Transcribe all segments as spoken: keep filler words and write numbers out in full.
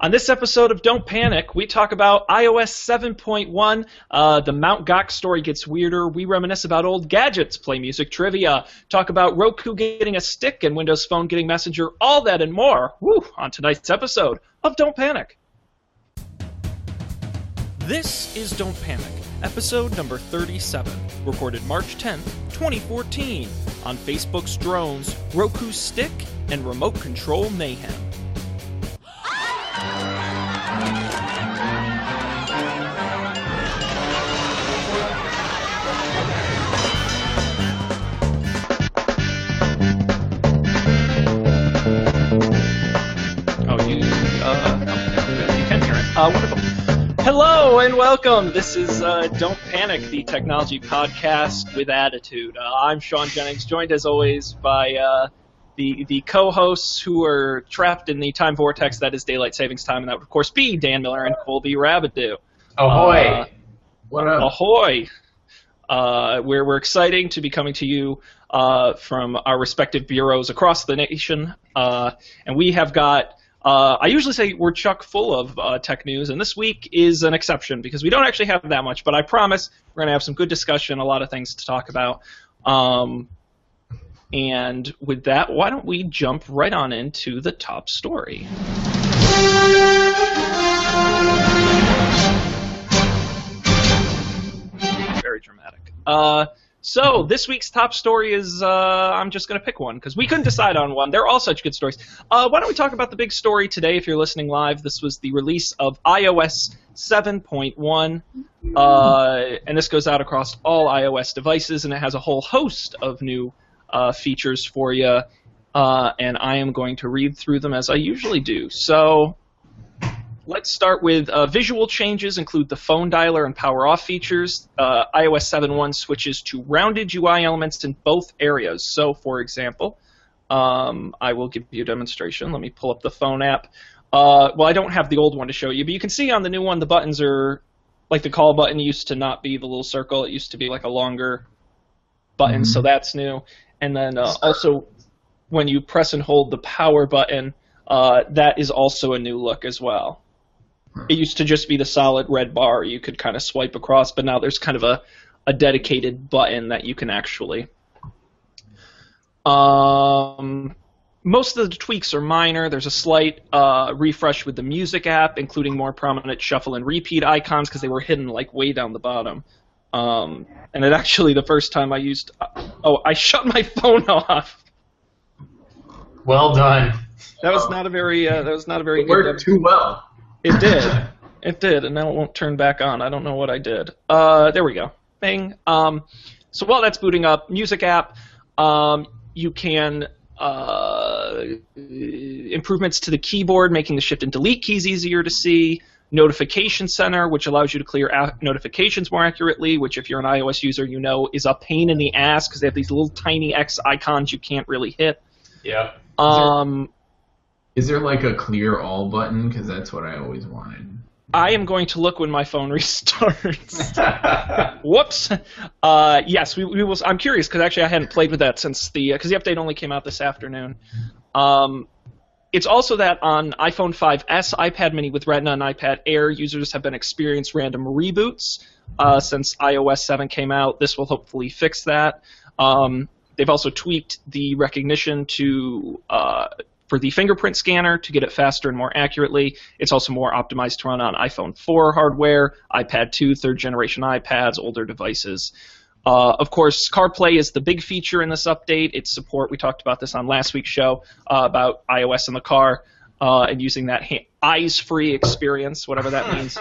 On this episode of Don't Panic, we talk about i O S seven point one, uh, the Mount Gox story gets weirder, we reminisce about old gadgets, play music trivia, talk about Roku getting a stick and Windows Phone getting Messenger, all that and more, woo, on tonight's episode of Don't Panic. This is Don't Panic, episode number thirty-seven, recorded March tenth, twenty fourteen, on Facebook's drones, Roku's stick, and remote control mayhem. Uh, wonderful. Hello and welcome. This is uh, Don't Panic, the technology podcast with attitude. Uh, I'm Sean Jennings, joined as always by uh, the the co-hosts who are trapped in the time vortex that is daylight savings time, and that would of course be Dan Miller and Colby Rabideau. Ahoy! Uh, what up? Ahoy! Uh, we're we're excited to be coming to you uh, from our respective bureaus across the nation, uh, and we have got. Uh, I usually say we're chock full of uh, tech news, and this week is an exception because we don't actually have that much, but I promise we're going to have some good discussion, a lot of things to talk about. Um, and with that, why don't we jump right on into the top story. Very dramatic. Uh, So this week's top story is, uh, I'm just going to pick one because we couldn't decide on one. They're all such good stories. Uh, why don't we talk about the big story today if you're listening live. This was the release of i O S seven point one, uh, and this goes out across all iOS devices, and it has a whole host of new uh, features for you, uh, and I am going to read through them as I usually do. So let's start with uh, visual changes include the phone dialer and power-off features. Uh, i O S seven point one switches to rounded U I elements in both areas. So, for example, um, I will give you a demonstration. Let me pull up the phone app. Uh, well, I don't have the old one to show you, but you can see on the new one the buttons are, like the call button used to not be the little circle. It used to be like a longer button, mm-hmm. So that's new. And then uh, also when you press and hold the power button, uh, that is also a new look as well. It used to just be the solid red bar you could kind of swipe across, but now there's kind of a, a dedicated button that you can actually. Um, most of the tweaks are minor. There's a slight uh, refresh with the music app, including more prominent shuffle and repeat icons because they were hidden like way down the bottom. Um, and it actually, the first time I used, oh, I shut my phone off. Well done. That was not a very. Uh, that was not a very. It worked good too well. It did. It did, and now it won't turn back on. I don't know what I did. Uh, there we go. Bing. Um, so while that's booting up, music app, um, you can uh, improvements to the keyboard, making the shift and delete keys easier to see. Notification Center, which allows you to clear out notifications more accurately, which if you're an iOS user, you know is a pain in the ass because they have these little tiny X icons you can't really hit. Yeah. Um. Is there like a clear all button? Because that's what I always wanted. I am going to look when my phone restarts. Whoops. Uh, yes, we, we will. I'm curious because actually I hadn't played with that since the because the update only came out this afternoon. Um, it's also that on iPhone five S, iPad Mini with Retina, and iPad Air, users have been experiencing random reboots uh, since i O S seven came out. This will hopefully fix that. Um, they've also tweaked the recognition to. Uh, For the fingerprint scanner to get it faster and more accurately. It's also more optimized to run on iPhone four hardware, iPad two, third generation iPads, older devices. Uh, of course, CarPlay is the big feature in this update. Its support, we talked about this on last week's show, uh, about iOS in the car uh, and using that ha- eyes-free experience, whatever that means.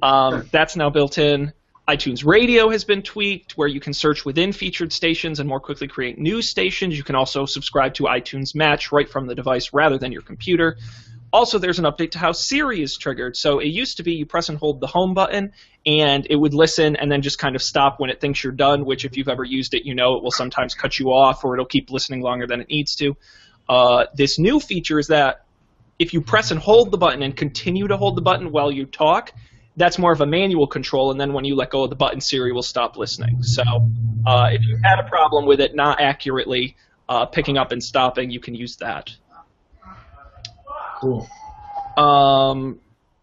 Um, that's now built in. iTunes Radio has been tweaked where you can search within featured stations and more quickly create new stations. You can also subscribe to iTunes Match right from the device rather than your computer. Also, there's an update to how Siri is triggered. So it used to be you press and hold the home button and it would listen and then just kind of stop when it thinks you're done, which if you've ever used it, you know it will sometimes cut you off or it'll keep listening longer than it needs to. Uh, this new feature is that if you press and hold the button and continue to hold the button while you talk, that's more of a manual control, and then when you let go of the button, Siri will stop listening. So uh, if you had a problem with it not accurately uh, picking up and stopping, you can use that. Cool. Um,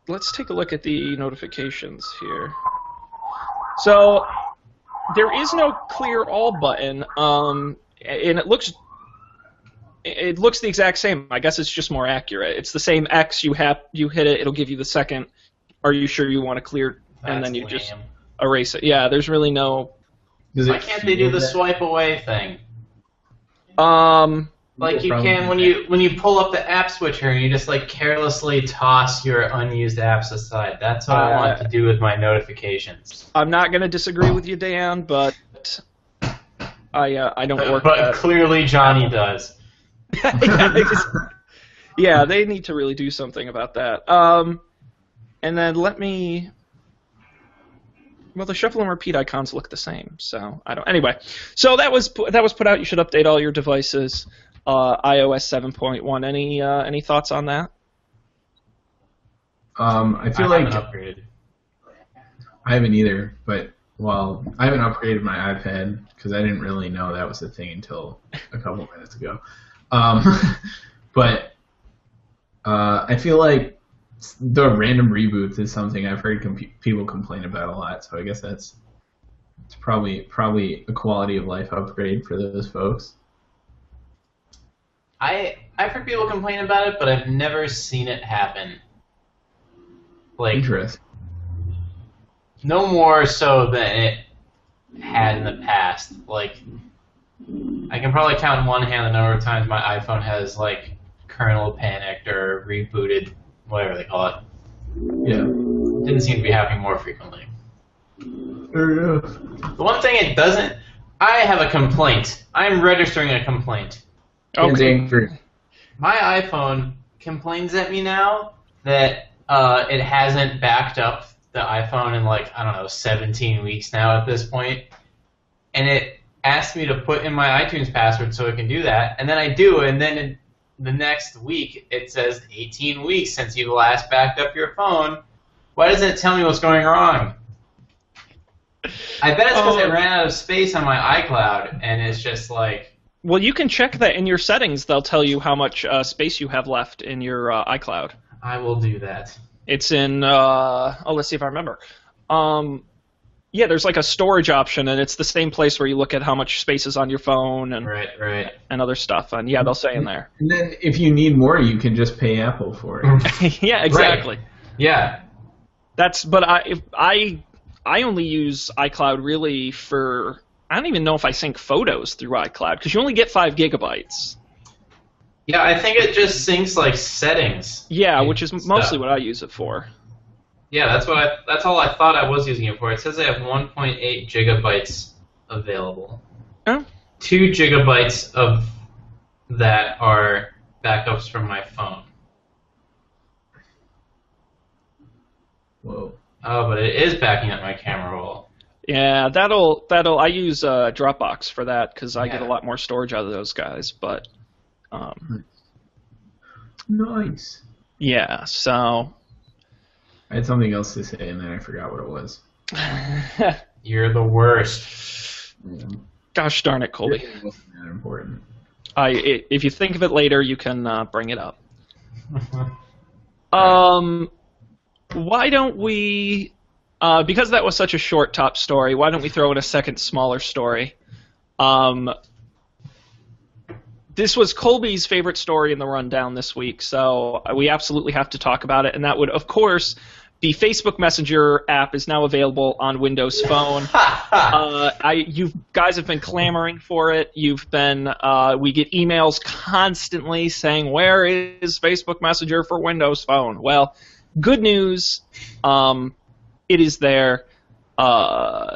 let's take a look at the notifications here. So there is no clear all button, um, and it looks it looks the exact same. I guess it's just more accurate. It's the same X. You have you hit it, it'll give you the second. Are you sure you want to clear? That's and then you lame. Just erase it. Yeah, there's really no. Why can't they do the that? swipe away thing? Um. Like you can when you when you pull up the app switcher and you just like carelessly toss your unused apps aside. That's what uh, I want to do with my notifications. I'm not going to disagree with you, Dan, but I uh, I don't work. But clearly Johnny does. yeah, they just, yeah, they need to really do something about that. Um, and then let me. Well, the shuffle and repeat icons look the same, so I don't. Anyway, so that was that was put out. You should update all your devices. Uh, i O S seven point one. Any uh, any thoughts on that? Um, I feel I like haven't upgraded. I haven't either, but well, I haven't upgraded my iPad because I didn't really know that was a thing until a couple minutes ago. Um, but uh, I feel like the random reboots is something I've heard com people complain about a lot. So I guess that's it's probably probably a quality of life upgrade for those folks. I, I've heard people complain about it, but I've never seen it happen. Like, Interesting. No more so than it had in the past. Like, I can probably count in one hand the number of times my iPhone has, like, kernel panicked or rebooted, whatever they call it. Yeah. It didn't seem to be happening more frequently. Fair enough. The one thing it doesn't, I have a complaint. I'm registering a complaint. Okay. My iPhone complains at me now that uh, it hasn't backed up the iPhone in like, I don't know, seventeen weeks now at this point. And it asked me to put in my iTunes password so it can do that. And then I do, and then in the next week it says eighteen weeks since you last backed up your phone. Why doesn't it tell me what's going wrong? I bet it's because oh. I ran out of space on my iCloud, and it's just like... Well, you can check that in your settings. They'll tell you how much uh, space you have left in your uh, iCloud. I will do that. It's in, uh, oh, let's see if I remember. Um, yeah, there's like a storage option, and it's the same place where you look at how much space is on your phone and right, right. and other stuff. And yeah, they'll say in there. And then if you need more, you can just pay Apple for it. yeah, exactly. Right. Yeah. That's, but I, if I, I only use iCloud really for... I don't even know if I sync photos through iCloud because you only get five gigabytes. Yeah, I think it just syncs like settings. Yeah, which is stuff. mostly what I use it for. Yeah, that's what I. That's all I thought I was using it for. It says I have one point eight gigabytes available. Oh. Two gigabytes of that are backups from my phone. Whoa. Oh, but it is backing up my camera roll. Yeah, that'll that'll. I use uh, Dropbox for that because I yeah. get a lot more storage out of those guys. But um, nice. Yeah. So I had something else to say and then I forgot what it was. You're the worst. Yeah. Gosh darn it, Colby. It wasn't that important. I it, if you think of it later, you can uh, bring it up. um, why don't we? Uh, because that was such a short top story, why don't we throw in a second smaller story? Um, this was Colby's favorite story in the rundown this week, so we absolutely have to talk about it. And that would, of course, the Facebook Messenger app is now available on Windows Phone. uh, I, you guys have been clamoring for it. You've been. Uh, we get emails constantly saying, "Where is Facebook Messenger for Windows Phone?" Well, good news. Um, It is there. Uh,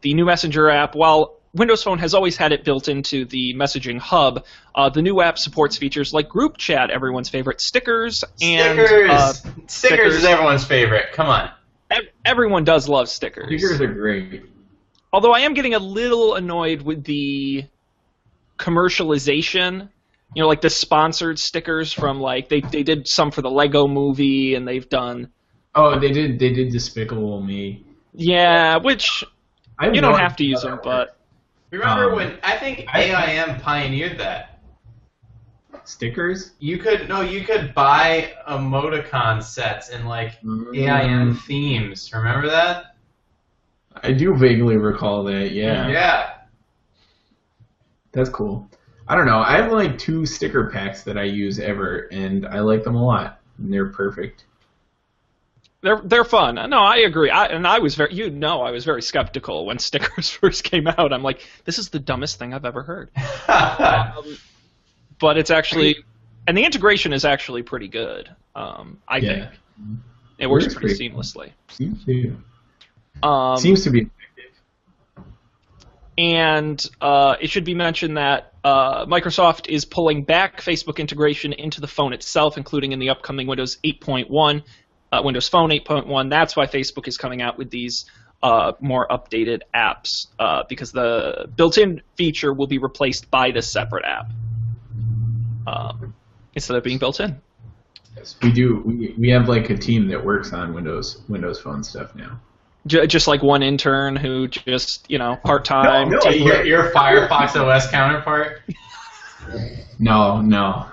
the new Messenger app, while Windows Phone has always had it built into the messaging hub, uh, the new app supports features like group chat, everyone's favorite, stickers, and... Stickers! Uh, stickers. stickers is everyone's favorite. Come on. Ev everyone does love stickers. Stickers are great. Although I am getting a little annoyed with the commercialization. You know, like the sponsored stickers from, like, they, they did some for the Lego movie, and they've done... Oh, they did. They did Despicable Me. Yeah, which I you don't have to use them, but remember um, when I think A I M pioneered that. like stickers? You could no, you could buy emoticon sets and like mm. A I M themes. Remember that? I do vaguely recall that. Yeah. Yeah. That's cool. I don't know. I have like two sticker packs that I use ever, and I like them a lot. And they're perfect. They're they're fun. No, I agree. I, and I was very you know I was very skeptical when stickers first came out. I'm like, this is the dumbest thing I've ever heard. um, but it's actually, and the integration is actually pretty good. Um, I yeah. think it works That's pretty great. seamlessly. Seems to. Um, Seems to be. And uh, it should be mentioned that uh, Microsoft is pulling back Facebook integration into the phone itself, including in the upcoming Windows eight point one, uh, Windows Phone eight point one. That's why Facebook is coming out with these uh, more updated apps, uh, because the built-in feature will be replaced by this separate app um, instead of being built in. Yes, we do. We, we have like a team that works on Windows Windows Phone stuff now. Just like one intern who just, you know, part-time. No, no, your, your Firefox O S counterpart? No, no.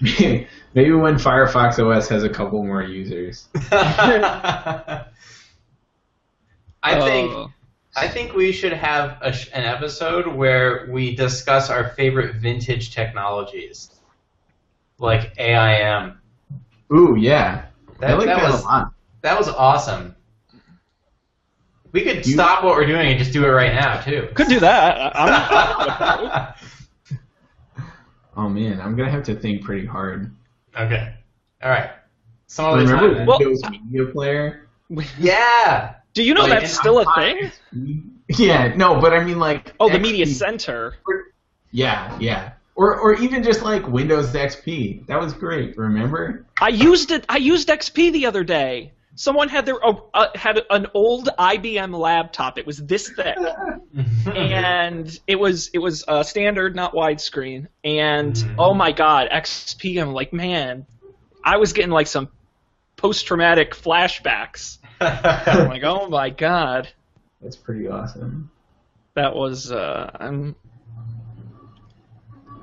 Maybe when Firefox O S has a couple more users. I think oh. I think we should have a, an episode where we discuss our favorite vintage technologies, like A I M. Ooh, yeah. That, I like that, that was, a lot. That was awesome. We could you, stop what we're doing and just do it right now, too. Could do that. I'm oh, man. I'm going to have to think pretty hard. Okay. All right. Some other Remember time, Windows well, Media Player? Yeah. Do you know like, that's still a thing? Yeah. No, but I mean, like... Oh, X P. The Media Center. Yeah, yeah. Or, or even just like Windows X P. That was great, remember? I used it. I used X P the other day. Someone had their uh, had an old I B M laptop. It was this thick, and it was it was uh, standard, not widescreen. And mm. oh my God, X P! I'm like, man, I was getting like some post-traumatic flashbacks. I'm like, oh my God, that's pretty awesome. That was uh, I'm.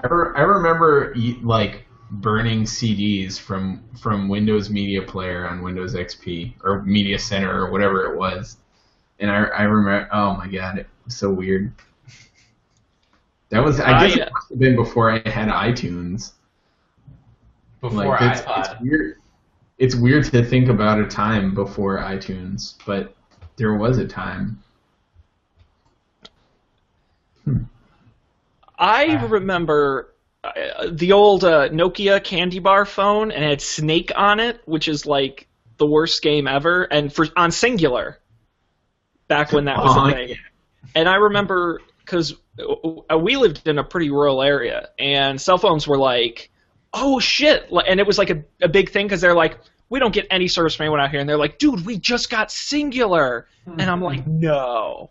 I re- I remember like. burning C Ds from from Windows Media Player on Windows X P or Media Center or whatever it was, and I I remember oh my God, it was so weird. That was I guess I, it must have been before I had iTunes. Before like, it's, iPod. It's weird. It's weird to think about a time before iTunes, but there was a time. Hmm. I uh, remember. The old uh, Nokia candy bar phone, and it had Snake on it, which is like the worst game ever, and for on Cingular, back when that was oh, a thing. Yeah. And I remember because we lived in a pretty rural area, and cell phones were like, oh shit, and it was like a, a big thing because they're like, we don't get any service from anyone out here, and they're like, dude, we just got Cingular, mm-hmm. and I'm like, no,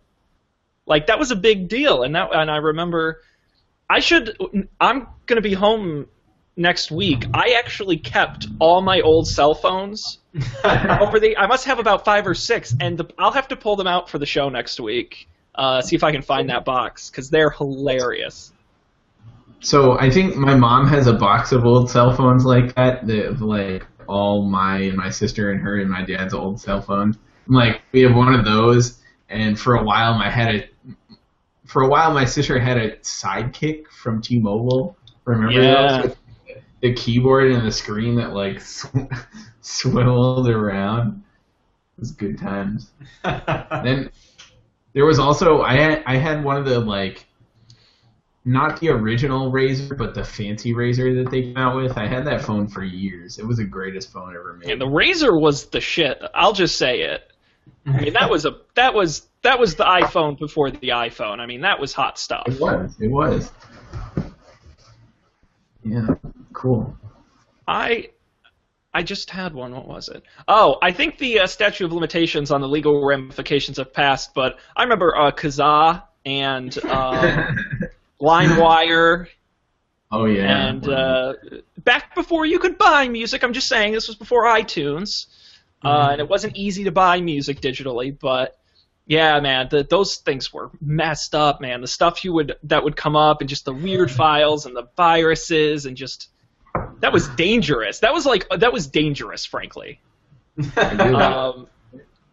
like that was a big deal, and that, and I remember. I should. I'm gonna be home next week. I actually kept all my old cell phones over the. I must have about five or six, and the, I'll have to pull them out for the show next week. Uh, see if I can find that box because they're hilarious. So I think my mom has a box of old cell phones like that. That like all my and my sister and her and my dad's old cell phones. I'm like we have one of those, and for a while I had a. For a while, my sister had a Sidekick from T-Mobile. Remember yeah. those? The keyboard and the screen that, like, sw- swiveled around. It was good times. Then there was also, I had, I had one of the, like, not the original Razr, but the fancy Razr that they came out with. I had that phone for years. It was the greatest phone ever made. And yeah, the Razr was the shit. I'll just say it. I mean, that was a that was that was the iPhone before the iPhone. I mean, that was hot stuff. It was. It was. Yeah. Cool. I I just had one. What was it? Oh, I think the uh, statute of limitations on the legal ramifications have passed. But I remember uh, Kazaa and uh, LimeWire. Oh yeah. And uh, back before you could buy music. I'm just saying this was before iTunes. Uh, and it wasn't easy to buy music digitally, but Yeah, man, the, those things were messed up, man. The stuff you would that would come up, and just the weird files and the viruses, and just that was dangerous. That was like that was dangerous, frankly. um,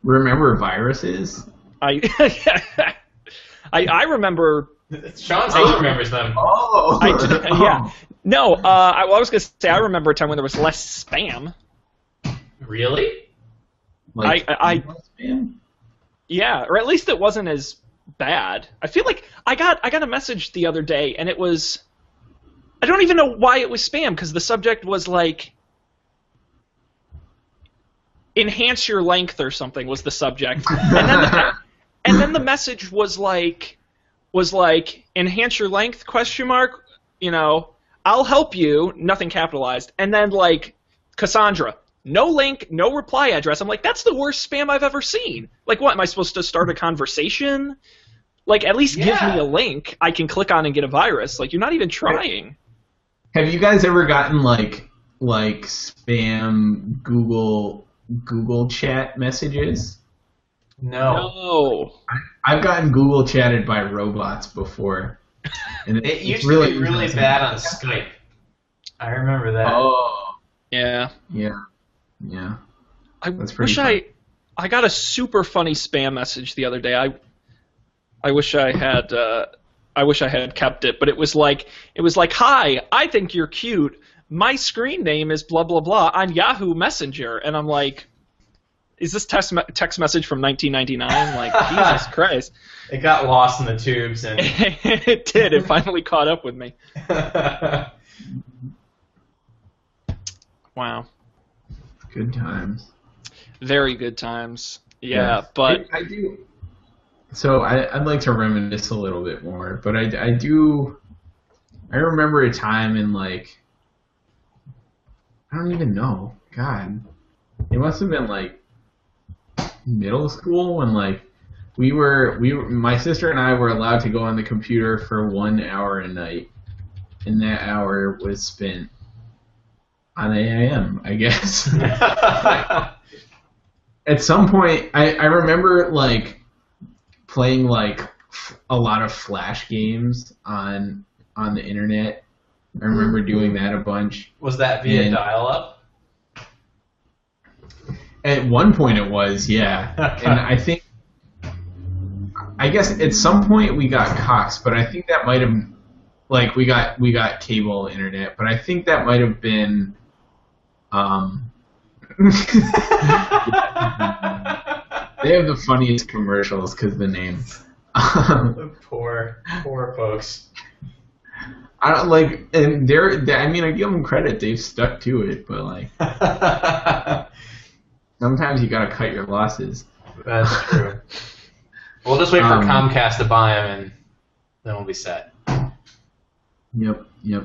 remember viruses? I yeah, I, I remember. Sean still remembers them. Oh, I, yeah. No, uh, I, well, I was gonna say I remember a time when there was less spam. Really? Like, I, I, less spam? Yeah, or at least it wasn't as bad. I feel like I got I got a message the other day, and it was I don't even know why it was spam, because the subject was like enhance your length or something was the subject, and then the, and then the message was like. was like, enhance your length, question mark, you know, I'll help you, nothing capitalized. And then, like, Cassandra, no link, no reply address. I'm like, that's the worst spam I've ever seen. Like, what, am I supposed to start a conversation? Like, at least yeah. give me a link I can click on and get a virus. Like, you're not even trying. Have you guys ever gotten, like, like spam Google Google chat messages? No. no. I've gotten Google chatted by robots before. And it, it used really to be really bad on Skype. I remember that. Oh. Yeah. Yeah. Yeah. I That's wish fun. I I got a super funny spam message the other day. I I wish I had uh, I wish I had kept it, but it was like it was like, "Hi, I think you're cute. My screen name is blah blah blah on Yahoo Messenger." And I'm like, is this text, me- text message from nineteen ninety-nine? Like, Jesus Christ. It got lost in the tubes. And it did. It finally caught up with me. Wow. Good times. Very good times. Yeah, yes. but... I, I do... So I, I'd like to reminisce a little bit more, but I, I do... I remember a time in, like... I don't even know. God. It must have been, like, middle school when like we were we were, my sister and I were allowed to go on the computer for one hour a night, and that hour was spent on A I M, I guess. At some point, I, I remember like playing like f- a lot of Flash games on on the internet. I remember doing that a bunch. Was that via dial-up? At one point it was, yeah. And I think, I guess at some point we got Cox, but I think that might have, like, we got we got cable internet, but I think that might have been, um, they have the funniest commercials because the name. poor, poor folks. I don't like, and they're, they, I mean, I give them credit, they've stuck to it, but like. Sometimes you gotta cut your losses. That's true. We'll just wait for um, Comcast to buy them, and then we'll be set. Yep, yep.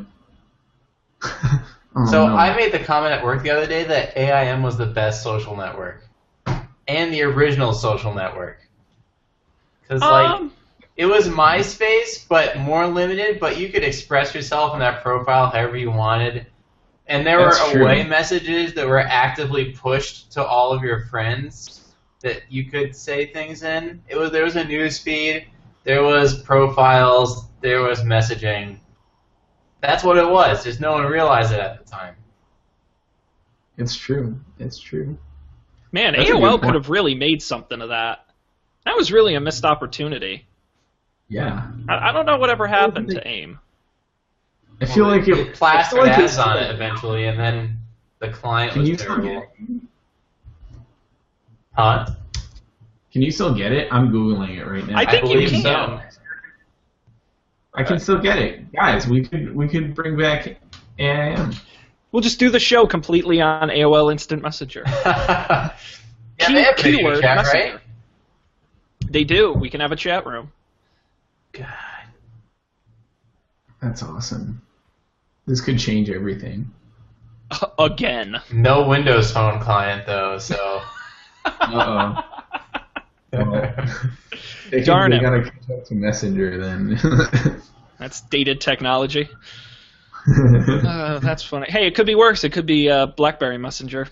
oh, so no. I made the comment at work the other day that A I M was the best social network, and the original social network. Because um, like it was MySpace, but more limited. But you could express yourself in that profile however you wanted. And there That's were away true. messages that were actively pushed to all of your friends that you could say things in. It was there was a news feed, there was profiles, there was messaging. That's what it was. Just no one realized it at the time. It's true. It's true. Man, That's A O L could have really made something of that. That was really a missed opportunity. Yeah. I, I don't know whatever happened to AIM. I feel well, like it plastered like ads on it eventually, and then the client Can was you terrible. Still get it? Huh? Can you still get it? I'm Googling it right now. I think I believe you can. So. I can still get it, guys. We could we could bring back A I M. We'll just do the show completely on A O L Instant Messenger. yeah, Key, they have keyword chat, messenger. Right? They do. We can have a chat room. God. That's awesome. This could change everything. Again. No Windows Phone client, though, so... Uh-oh. Well, they Darn can, it. They gotta catch up to Messenger, then. That's dated technology. uh, that's funny. Hey, it could be worse. It could be uh, BlackBerry Messenger.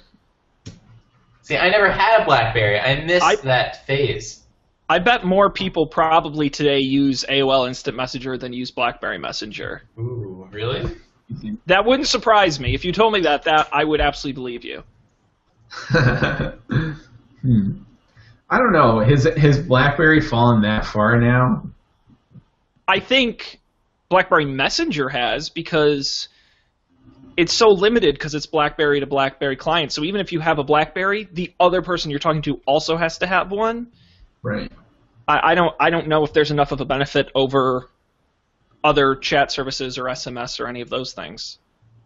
See, I never had a BlackBerry. I missed I, that phase. I bet more people probably today use A O L Instant Messenger than use BlackBerry Messenger. Ooh, really? That wouldn't surprise me. If you told me that, that I would absolutely believe you. hmm. I don't know. Has, has BlackBerry fallen that far now? I think BlackBerry Messenger has, because it's so limited because it's BlackBerry to BlackBerry clients. So even if you have a BlackBerry, the other person you're talking to also has to have one. Right. I, I don't. I don't know if there's enough of a benefit over other chat services or S M S or any of those things.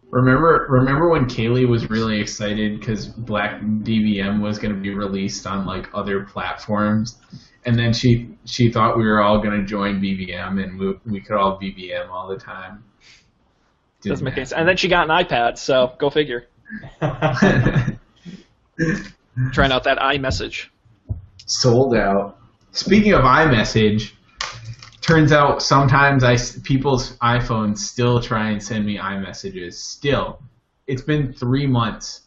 Remember, remember when Kaylee was really excited because Black D V M was going to be released on like other platforms, and then she she thought we were all going to join B V M and we we could all B V M all the time. Didn't Doesn't make sense. And then she got an iPad, so go figure. Trying out that iMessage. Sold out. Speaking of iMessage, turns out sometimes I people's iPhones still try and send me iMessages. Still, it's been three months.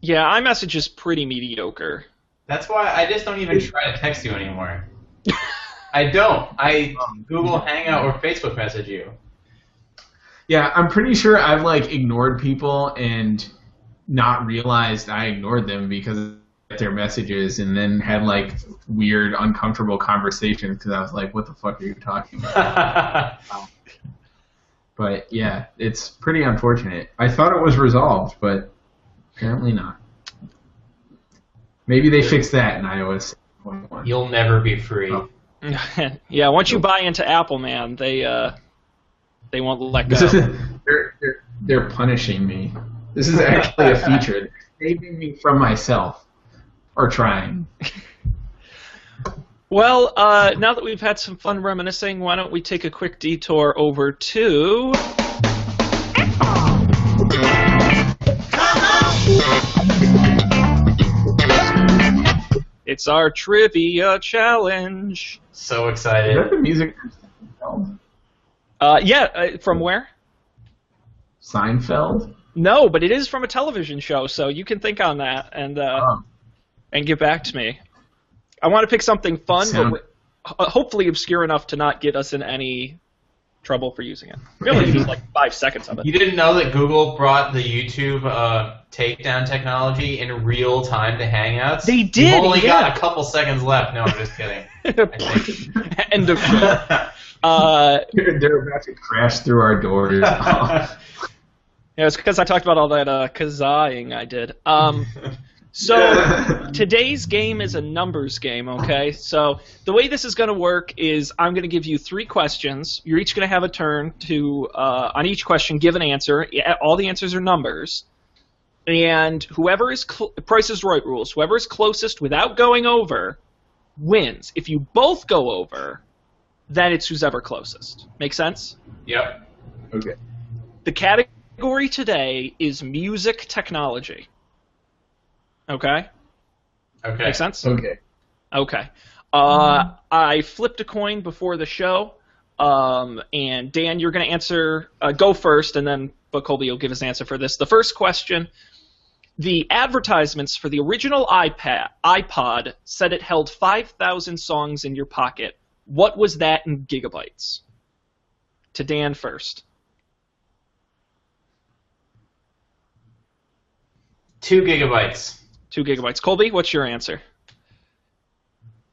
Yeah, iMessage is pretty mediocre. That's why I just don't even try to text you anymore. I don't. I Google Hangout or Facebook message you. Yeah, I'm pretty sure I've like ignored people and not realized I ignored them because of their messages, and then had like weird, uncomfortable conversations because I was like, "What the fuck are you talking about?" But yeah, it's pretty unfortunate. I thought it was resolved, but apparently not. Maybe they fixed that in iOS seven point one. You'll never be free. Oh. Yeah, once you buy into Apple, man, they uh, they won't let go. they're, they're, they're punishing me. This is actually a feature. They're saving me from myself, or trying. Well, uh, now that we've had some fun reminiscing, why don't we take a quick detour over to It's our trivia challenge. So excited. Is that the music from Seinfeld? Uh, yeah, uh, from where? Seinfeld? No, but it is from a television show, so you can think on that and uh, oh. and get back to me. I want to pick something fun, Sound but hopefully obscure enough to not get us in any trouble for using it. Really, just like five seconds of it. You didn't know that Google brought the YouTube uh, takedown technology in real time to Hangouts? They did. You've only yeah. got a couple seconds left. No, I'm just kidding. End of show. Uh, they're, they're about to crash through our doors. Yeah, it's because I talked about all that uh, kazaaing I did. Um, so today's game is a numbers game, okay? So the way this is going to work is I'm going to give you three questions. You're each going to have a turn to, uh, on each question, give an answer. All the answers are numbers. And whoever is cl- Price is Right rules, whoever is closest without going over wins. If you both go over, then it's who's ever closest. Make sense? Yep. Okay. The category today is music technology. Okay. Okay. Make sense? Okay. Okay. Uh, I flipped a coin before the show, um, and Dan, you're going to answer. Uh, go first, and then but Colby will give his answer for this. The first question: the advertisements for the original iPad, iPod said it held five thousand songs in your pocket. What was that in gigabytes? To Dan first. Two gigabytes. Two gigabytes. Colby, what's your answer?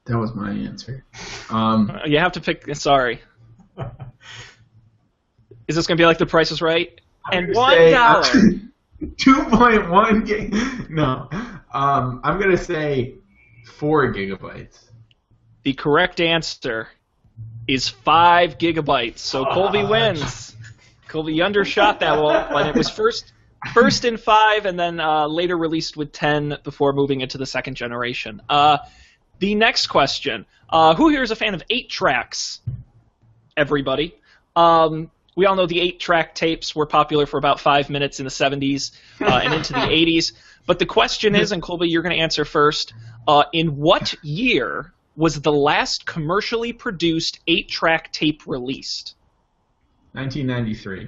That was my answer. Um, you have to pick. Sorry. Is this going to be like The Price is Right? I'm and one dollar. Two point one gig. No, um, I'm going to say four gigabytes. The correct answer is five gigabytes. So oh. Colby wins. Colby undershot that one, but it was first. First in five, and then uh, later released with ten before moving into the second generation. Uh, the next question. Uh, who here is a fan of eight tracks? Everybody. Um, we all know the eight track tapes were popular for about five minutes in the seventies uh, and into the eighties. But the question is, and Colby, you're going to answer first, uh, in what year was the last commercially produced eight track tape released? nineteen ninety-three.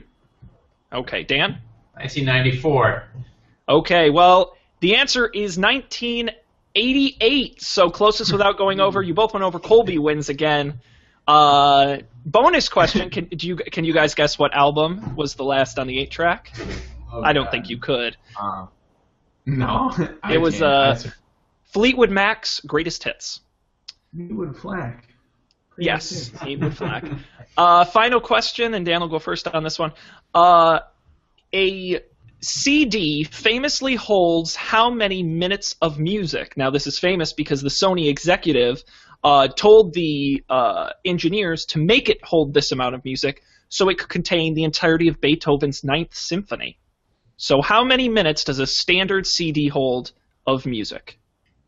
Okay, Dan? nineteen ninety-four. Okay, well, the answer is nineteen eighty-eight. So closest without going over. You both went over. Colby wins again. Uh, bonus question: Can do you can you guys guess what album was the last on the eight track? Oh, I don't God. think you could. Uh, no, I it was uh, Fleetwood Mac's Greatest Hits. Fleetwood Flack. Yes, Fleetwood Flack. Uh, final question, and Dan will go first on this one. Uh, a C D famously holds how many minutes of music? Now, this is famous because the Sony executive uh, told the uh, engineers to make it hold this amount of music so it could contain the entirety of Beethoven's Ninth Symphony. So how many minutes does a standard C D hold of music?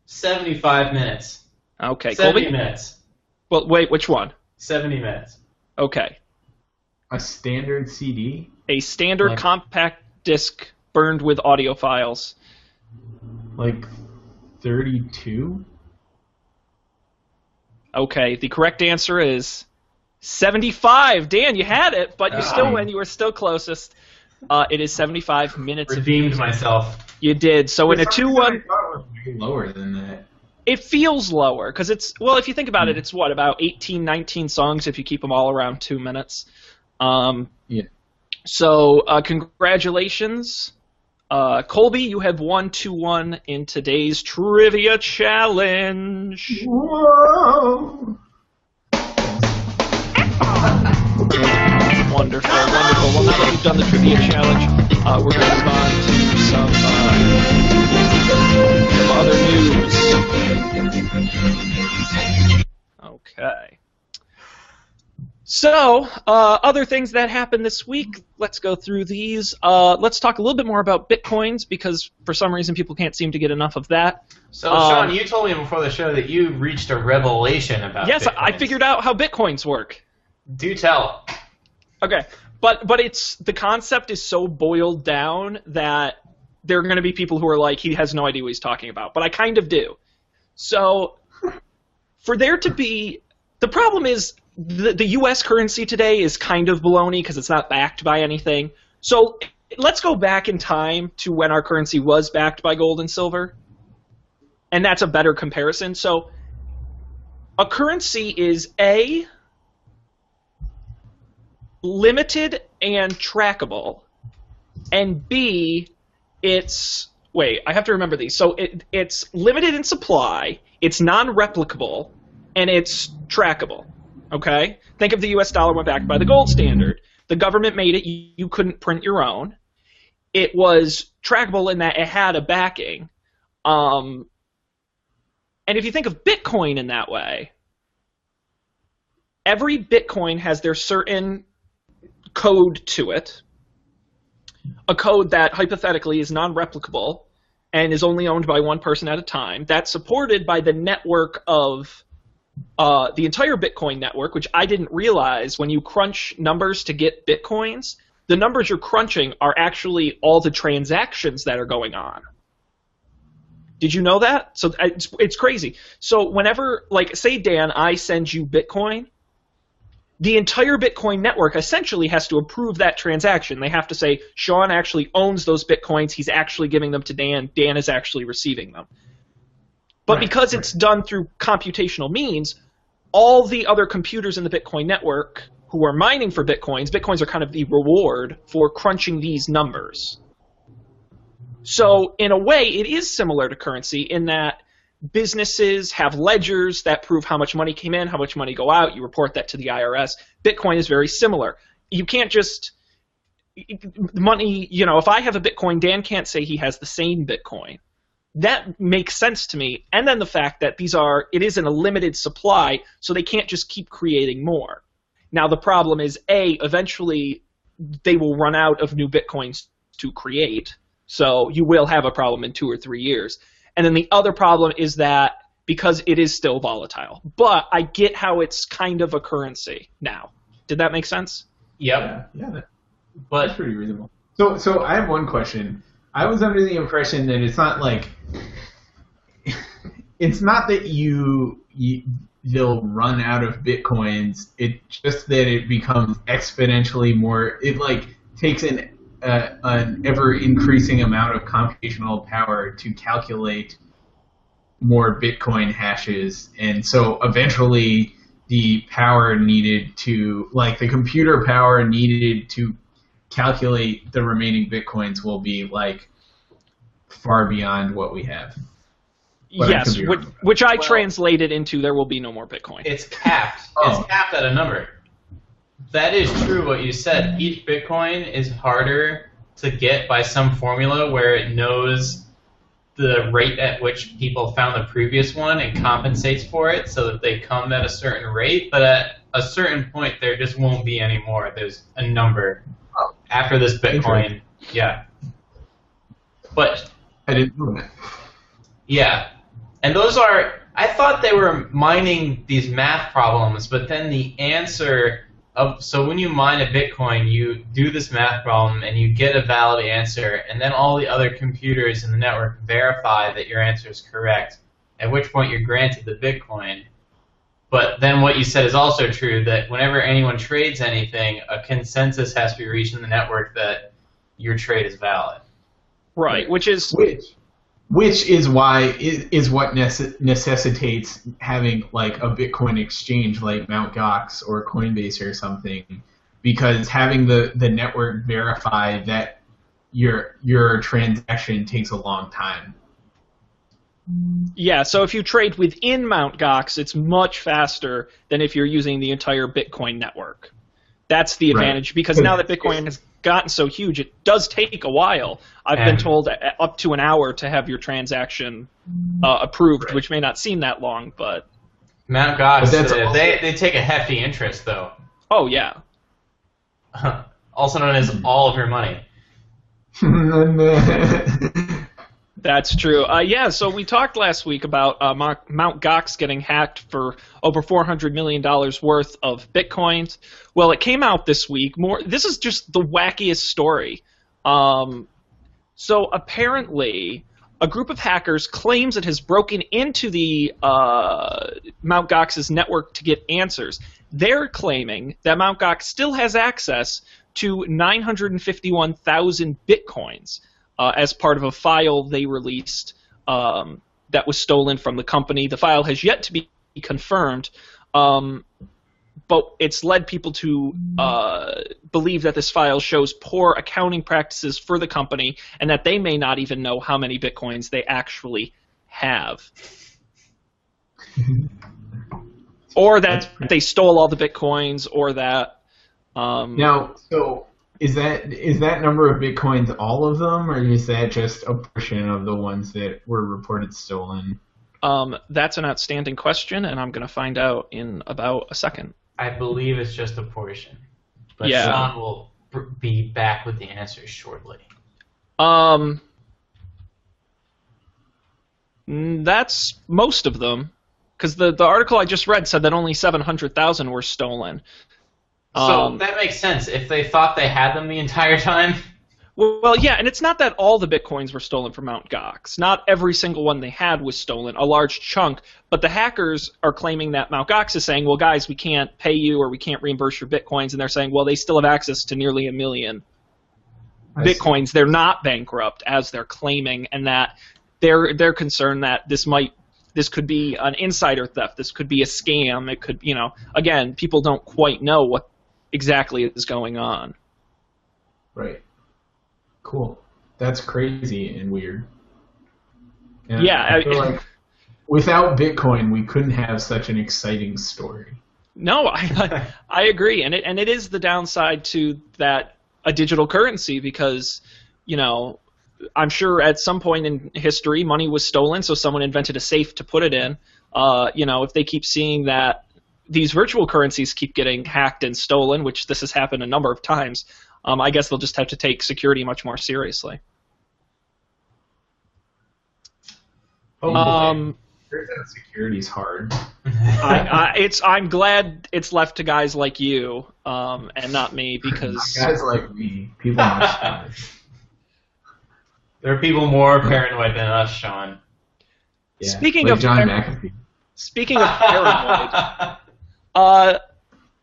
seventy-five minutes. Okay, seventy Colby? Minutes. Well, wait, which one? seventy minutes. Okay. A standard C D? A standard like... compact disc burned with audio files. Like thirty-two? Okay, the correct answer is seventy-five. Dan, you had it, but you uh, still win. You were still closest. Uh, it is seventy-five minutes. Redeemed of myself. You did. So in a two one... lower than that. It feels lower because it's, well, if you think about mm. it, it's what, about eighteen, nineteen songs if you keep them all around two minutes. Um, yeah. So uh, congratulations. Uh, Colby, you have won two one in today's trivia challenge. Whoa. Wonderful, wonderful. Well, now that we've done the trivia challenge, uh, we're going to move on to some, uh, some other news. Okay. So, uh, other things that happened this week, let's go through these. Uh, let's talk a little bit more about Bitcoins, because for some reason people can't seem to get enough of that. So, um, Sean, you told me before the show that you reached a revelation about Yes, Bitcoins. I figured out how Bitcoins work. Do tell. Okay, but but it's the concept is so boiled down that there are going to be people who are like, he has no idea what he's talking about, but I kind of do. So, for there to be, the problem is, The, the U S currency today is kind of baloney because it's not backed by anything. So let's go back in time to when our currency was backed by gold and silver, and that's a better comparison. So a currency is A, limited and trackable, and B, it's – wait, I have to remember these. So it, it's limited in supply, it's non-replicable, and it's trackable. Okay? Think of the U S dollar went backed by the gold standard. The government made it. You, you couldn't print your own. It was trackable in that it had a backing. Um, and if you think of Bitcoin in that way, every Bitcoin has their certain code to it, a code that hypothetically is non-replicable and is only owned by one person at a time, that's supported by the network of... Uh, the entire Bitcoin network, which I didn't realize when you crunch numbers to get Bitcoins, the numbers you're crunching are actually all the transactions that are going on. Did you know that? So it's, it's crazy. So whenever, like, say, Dan, I send you Bitcoin, the entire Bitcoin network essentially has to approve that transaction. They have to say, Sean actually owns those Bitcoins. He's actually giving them to Dan. Dan is actually receiving them. But because it's done through computational means, all the other computers in the Bitcoin network who are mining for Bitcoins, Bitcoins are kind of the reward for crunching these numbers. So in a way, it is similar to currency in that businesses have ledgers that prove how much money came in, how much money go out. You report that to the I R S. Bitcoin is very similar. You can't just – money – you know, if I have a Bitcoin, Dan can't say he has the same Bitcoin. That makes sense to me, and then the fact that these are, it is in a limited supply, so they can't just keep creating more. Now the problem is, A, eventually they will run out of new Bitcoins to create, so you will have a problem in two or three years. And then the other problem is that because it is still volatile. But I get how it's kind of a currency now. Did that make sense? Yep. Yeah, yeah that, but, that's pretty reasonable. So, so I have one question. I was under the impression that it's not like it's not that you, you they'll run out of Bitcoins. It's just that it becomes exponentially more. It like takes an uh, an ever increasing amount of computational power to calculate more Bitcoin hashes. And so eventually the power needed to, like the computer power needed to calculate the remaining Bitcoins will be like far beyond what we have. But yes, which, which I well, translated into there will be no more Bitcoin. It's capped. Oh. It's capped at a number. That is true what you said. Each Bitcoin is harder to get by some formula where it knows the rate at which people found the previous one and compensates for it so that they come at a certain rate. But at a certain point, there just won't be any more. There's a number oh. after this Bitcoin. Yeah. But I didn't know that. Yeah. And those are, I thought they were mining these math problems, but then the answer of, so when you mine a Bitcoin, you do this math problem and you get a valid answer, and then all the other computers in the network verify that your answer is correct, at which point you're granted the Bitcoin. But then what you said is also true, that whenever anyone trades anything, a consensus has to be reached in the network that your trade is valid. Right, which is... Which? Which is why is what necessitates having like a Bitcoin exchange like Mount. Gox or Coinbase or something, because having the, the network verify that your your transaction takes a long time. Yeah, so if you trade within Mount. Gox, it's much faster than if you're using the entire Bitcoin network. That's the advantage, right. Because now that Bitcoin has gotten so huge, it does take a while. I've and, been told up to an hour to have your transaction uh, approved, right. Which may not seem that long, but... Mount. Gox, uh, they, they take a hefty interest, though. Oh, yeah. Also known as all of your money. That's true. Uh, yeah, so we talked last week about uh, Mount. Gox getting hacked for over four hundred million dollars worth of Bitcoins. Well, it came out this week. More. This is just the wackiest story. Um, so apparently, a group of hackers claims it has broken into the uh, Mount. Gox's network to get answers. They're claiming that Mount. Gox still has access to nine hundred fifty-one thousand Bitcoins. Uh, as part of a file they released um, that was stolen from the company. The file has yet to be confirmed, um, but it's led people to uh, believe that this file shows poor accounting practices for the company and that they may not even know how many Bitcoins they actually have. Or that they stole all the Bitcoins, or that... Um, now, so... Is that is that number of Bitcoins all of them, or is that just a portion of the ones that were reported stolen? Um, that's an outstanding question, and I'm going to find out in about a second. I believe it's just a portion, but yeah. Sean will be back with the answer shortly. Um, that's most of them, because the the article I just read said that only seven hundred thousand were stolen. So um, that makes sense, if they thought they had them the entire time. Well, yeah, and it's not that all the Bitcoins were stolen from Mount. Gox. Not every single one they had was stolen, a large chunk. But the hackers are claiming that Mount. Gox is saying, well, guys, we can't pay you or we can't reimburse your Bitcoins. And they're saying, well, they still have access to nearly a million Bitcoins. They're not bankrupt, as they're claiming, and that they're, they're concerned that this might... This could be an insider theft. This could be a scam. It could, you know, again, people don't quite know what exactly is going on. Right. Cool. That's crazy and weird. And yeah. I feel I, like without Bitcoin, we couldn't have such an exciting story. No, I I agree, and it and it is the downside to that a digital currency, because, you know, I'm sure at some point in history money was stolen, so someone invented a safe to put it in. Uh, you know, if they keep seeing that these virtual currencies keep getting hacked and stolen, which this has happened a number of times, um, I guess they'll just have to take security much more seriously. Oh, um, security's hard. I, I, it's. I'm glad it's left to guys like you um, and not me, because guys like me, people aren't. There are people more paranoid than us, Sean. Yeah, speaking like of John McAfee. Speaking of paranoid, uh,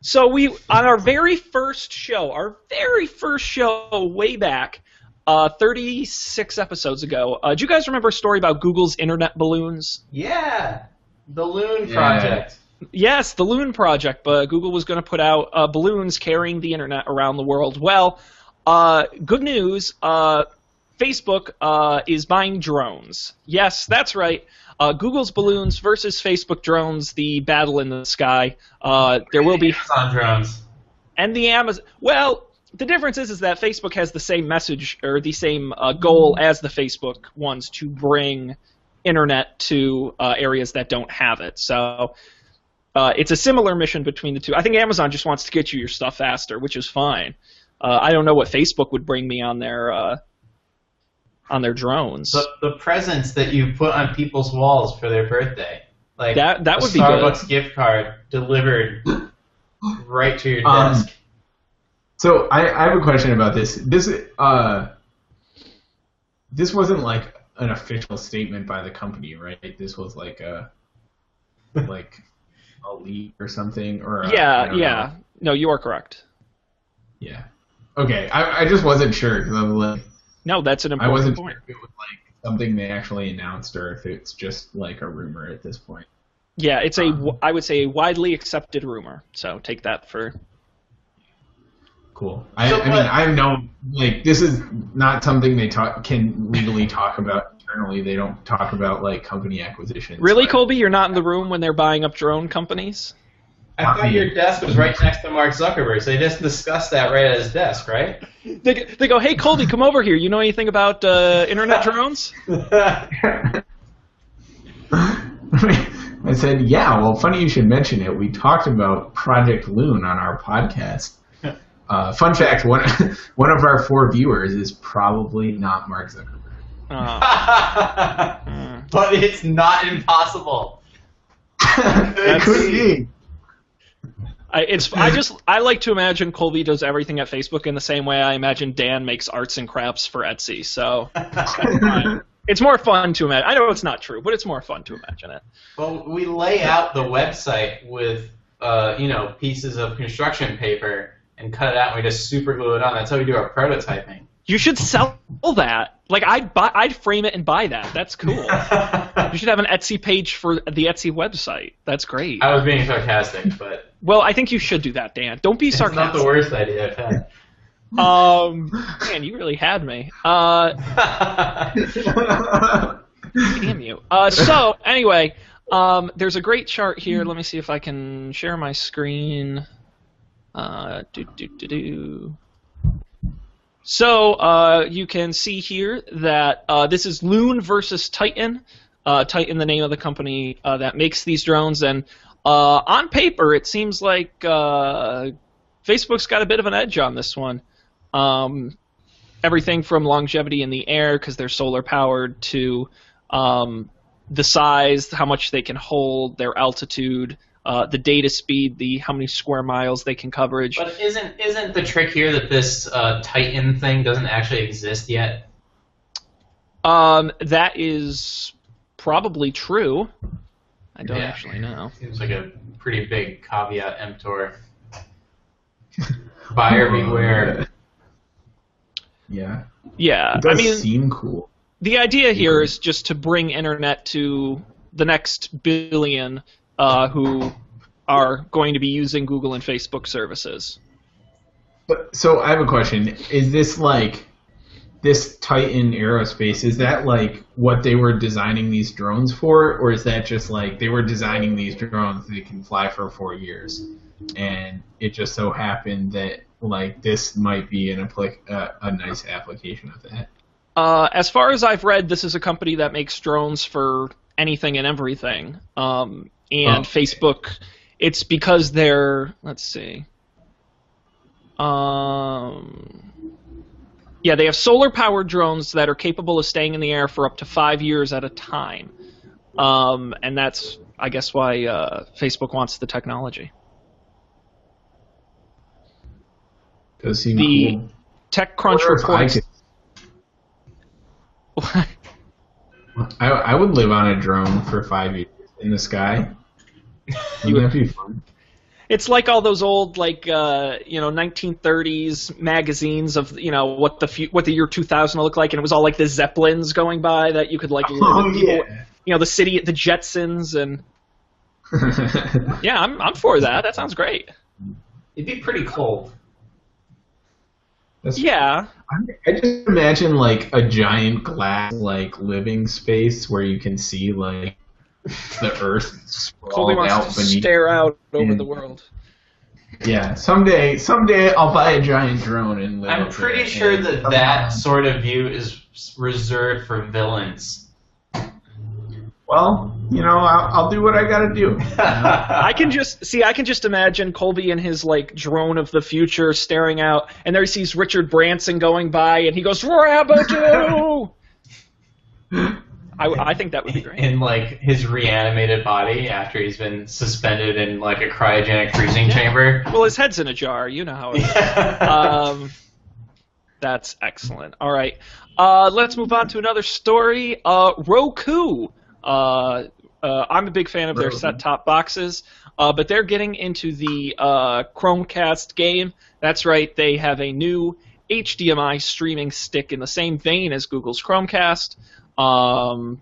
so we on our very first show, our very first show way back, Uh, thirty-six episodes ago, uh, do you guys remember a story about Google's internet balloons? Yeah, the Loon Project. Yeah. Yes, the Loon Project. But Google was going to put out uh, balloons carrying the internet around the world. Well, uh, good news. Uh, Facebook uh, is buying drones. Yes, that's right. Uh, Google's balloons versus Facebook drones. The battle in the sky. Uh, there will be Amazon drones and the Amazon. Well. The difference is, is that Facebook has the same message or the same uh, goal as the Facebook ones to bring internet to uh, areas that don't have it. So uh, it's a similar mission between the two. I think Amazon just wants to get you your stuff faster, which is fine. Uh, I don't know what Facebook would bring me on their uh, on their drones. The, the presents that you put on people's walls for their birthday, like that, that a would Starbucks be good. Gift card delivered right to your desk. Um, So I, I have a question about this. This uh, this wasn't like an official statement by the company, right? This was like a like a leak or something, or a, yeah, yeah. Know. No, you are correct. Yeah. Okay, I, I just wasn't sure because I'm like, no, that's an important I wasn't point. Sure if it was like something they actually announced or if it's just like a rumor at this point. Yeah, it's a um, I would say a widely accepted rumor. So take that for. Cool. I, so, I mean, but, I know, like, this is not something they talk can legally talk about internally. They don't talk about, like, company acquisitions. Really, but, Colby? You're not in the room when they're buying up drone companies? I not thought me. Your desk was right next to Mark Zuckerberg's. They just discussed that right at his desk, right? They, they go, hey, Colby, come over here. You know anything about uh, internet drones? I said, yeah, well, funny you should mention it. We talked about Project Loon on our podcast. Uh, fun fact, one, one of our four viewers is probably not Mark Zuckerberg. Uh, but it's not impossible. It could be. I, it's, I, just, I like to imagine Colby does everything at Facebook in the same way I imagine Dan makes arts and crafts for Etsy. So it's more fun to imagine. I know it's not true, but it's more fun to imagine it. Well, we lay out the website with uh, you know, pieces of construction paper and cut it out, and we just super glue it on. That's how we do our prototyping. You should sell that. Like, I'd buy, I'd frame it and buy that. That's cool. You should have an Etsy page for the Etsy website. That's great. I was being sarcastic, but... Well, I think you should do that, Dan. Don't be sarcastic. It's not the worst idea I've had. Um, man, you really had me. Uh, damn you. Uh, so, anyway, um, there's a great chart here. Let me see if I can share my screen... Uh, do, do, do, do. So uh, you can see here that uh, this is Loon versus Titan. Uh, Titan, the name of the company uh, that makes these drones. And uh, on paper, it seems like uh, Facebook's got a bit of an edge on this one. Um, everything from longevity in the air because they're solar powered to um, the size, how much they can hold, their altitude. Uh, the data speed, the how many square miles they can coverage. But isn't isn't the trick here that this uh, Titan thing doesn't actually exist yet? Um, that is probably true. I don't yeah. actually know. Seems like a pretty big caveat emptor. Buyer beware. Yeah. Yeah. It does I mean, seem cool. The idea here yeah. is just to bring internet to the next billion. Uh, who are going to be using Google and Facebook services. But, so I have a question. Is this like, this Titan Aerospace, is that like what they were designing these drones for? Or is that just like they were designing these drones that can fly for four years? And it just so happened that like this might be an applic- uh, a nice application of that? Uh, as far as I've read, this is a company that makes drones for anything and everything. Um, And okay. Facebook, it's because they're, let's see. Um, yeah, they have solar-powered drones that are capable of staying in the air for up to five years at a time. Um, and that's, I guess, why uh, Facebook wants the technology. Does he the cool. TechCrunch reports... I, I, I would live on a drone for five years. In the sky. Wouldn't that be fun? It's like all those old, like, uh, you know, nineteen thirties magazines of, you know, what the few, what the year two thousand will look like, and it was all like the Zeppelins going by that you could like, oh, people, yeah. you know, the city, the Jetsons, and yeah, I'm I'm for that. That sounds great. It'd be pretty cold. That's yeah. I just imagine like a giant glass like living space where you can see like the earth sprawled out beneath. Colby stare out over the world. Yeah, someday, someday I'll buy a giant drone and live. I'm pretty sure that that sort of view is reserved for villains. Well, you know, I'll, I'll do what I gotta do. I can just see. I can just imagine Colby in his like drone of the future, staring out, and there he sees Richard Branson going by, and he goes, "Rabadoo!" I, I think that would be great. In like his reanimated body after he's been suspended in like a cryogenic freezing yeah. chamber. Well, his head's in a jar. You know how it is. um, that's excellent. All right, uh, let's move on to another story. Uh, Roku. Uh, uh, I'm a big fan of their set-top boxes, uh, but they're getting into the uh, Chromecast game. That's right. They have a new H D M I streaming stick in the same vein as Google's Chromecast. Um,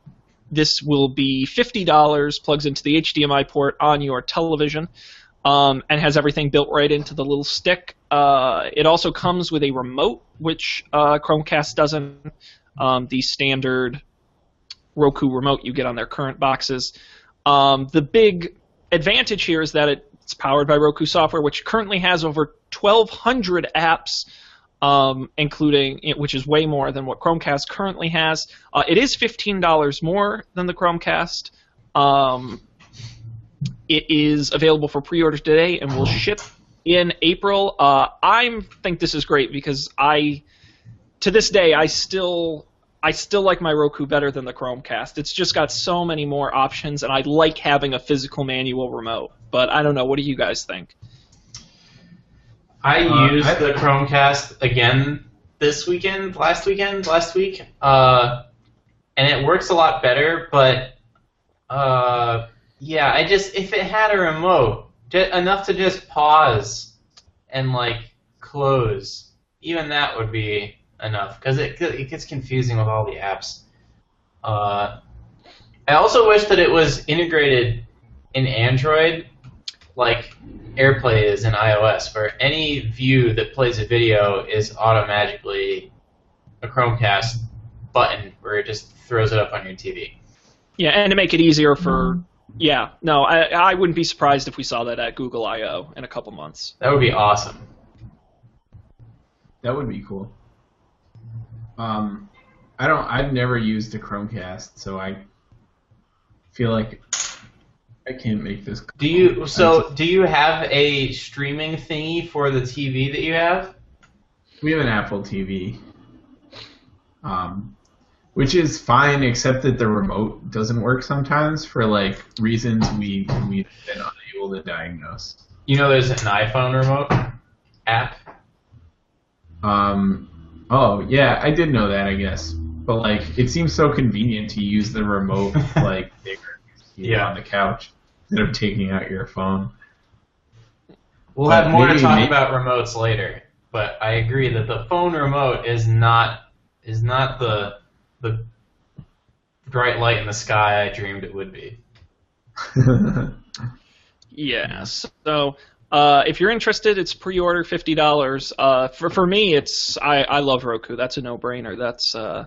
this will be fifty dollars, plugs into the H D M I port on your television, um, and has everything built right into the little stick. Uh, it also comes with a remote, which uh, Chromecast doesn't. Um, the standard Roku remote you get on their current boxes. Um, the big advantage here is that it's powered by Roku software, which currently has over twelve hundred apps. Um, including, which is way more than what Chromecast currently has. Uh, it is fifteen dollars more than the Chromecast. Um, it is available for pre-order today and will ship in April. Uh, I think this is great because I, to this day, I still, I still like my Roku better than the Chromecast. It's just got so many more options, and I like having a physical manual remote. But I don't know. What do you guys think? I used uh, the Chromecast again this weekend, last weekend, last week, uh, and it works a lot better, but uh, yeah, I just, if it had a remote, just enough to just pause and, like, close, even that would be enough, because it, it gets confusing with all the apps. Uh, I also wish that it was integrated in Android, like AirPlay is in iOS, where any view that plays a video is automatically a Chromecast button where it just throws it up on your T V. Yeah, and to make it easier for... Yeah, no, I, I wouldn't be surprised if we saw that at Google I O in a couple months. That would be awesome. That would be cool. Um, I don't, I've never used a Chromecast, so I feel like... I can't make this. Do you so? Do you have a streaming thingy for the T V that you have? We have an Apple T V, um, which is fine, except that the remote doesn't work sometimes for like reasons we we've been unable to diagnose. You know, there's an iPhone remote app. Um. Oh yeah, I did know that. I guess, but like, it seems so convenient to use the remote like bigger yeah on the couch. Instead of taking out your phone. We'll but have more to talk about remotes later, but I agree that the phone remote is not is not the the bright light in the sky I dreamed it would be. Yeah. So uh, if you're interested, it's pre-order fifty dollars. Uh, for for me, it's I I love Roku. That's a no-brainer. That's uh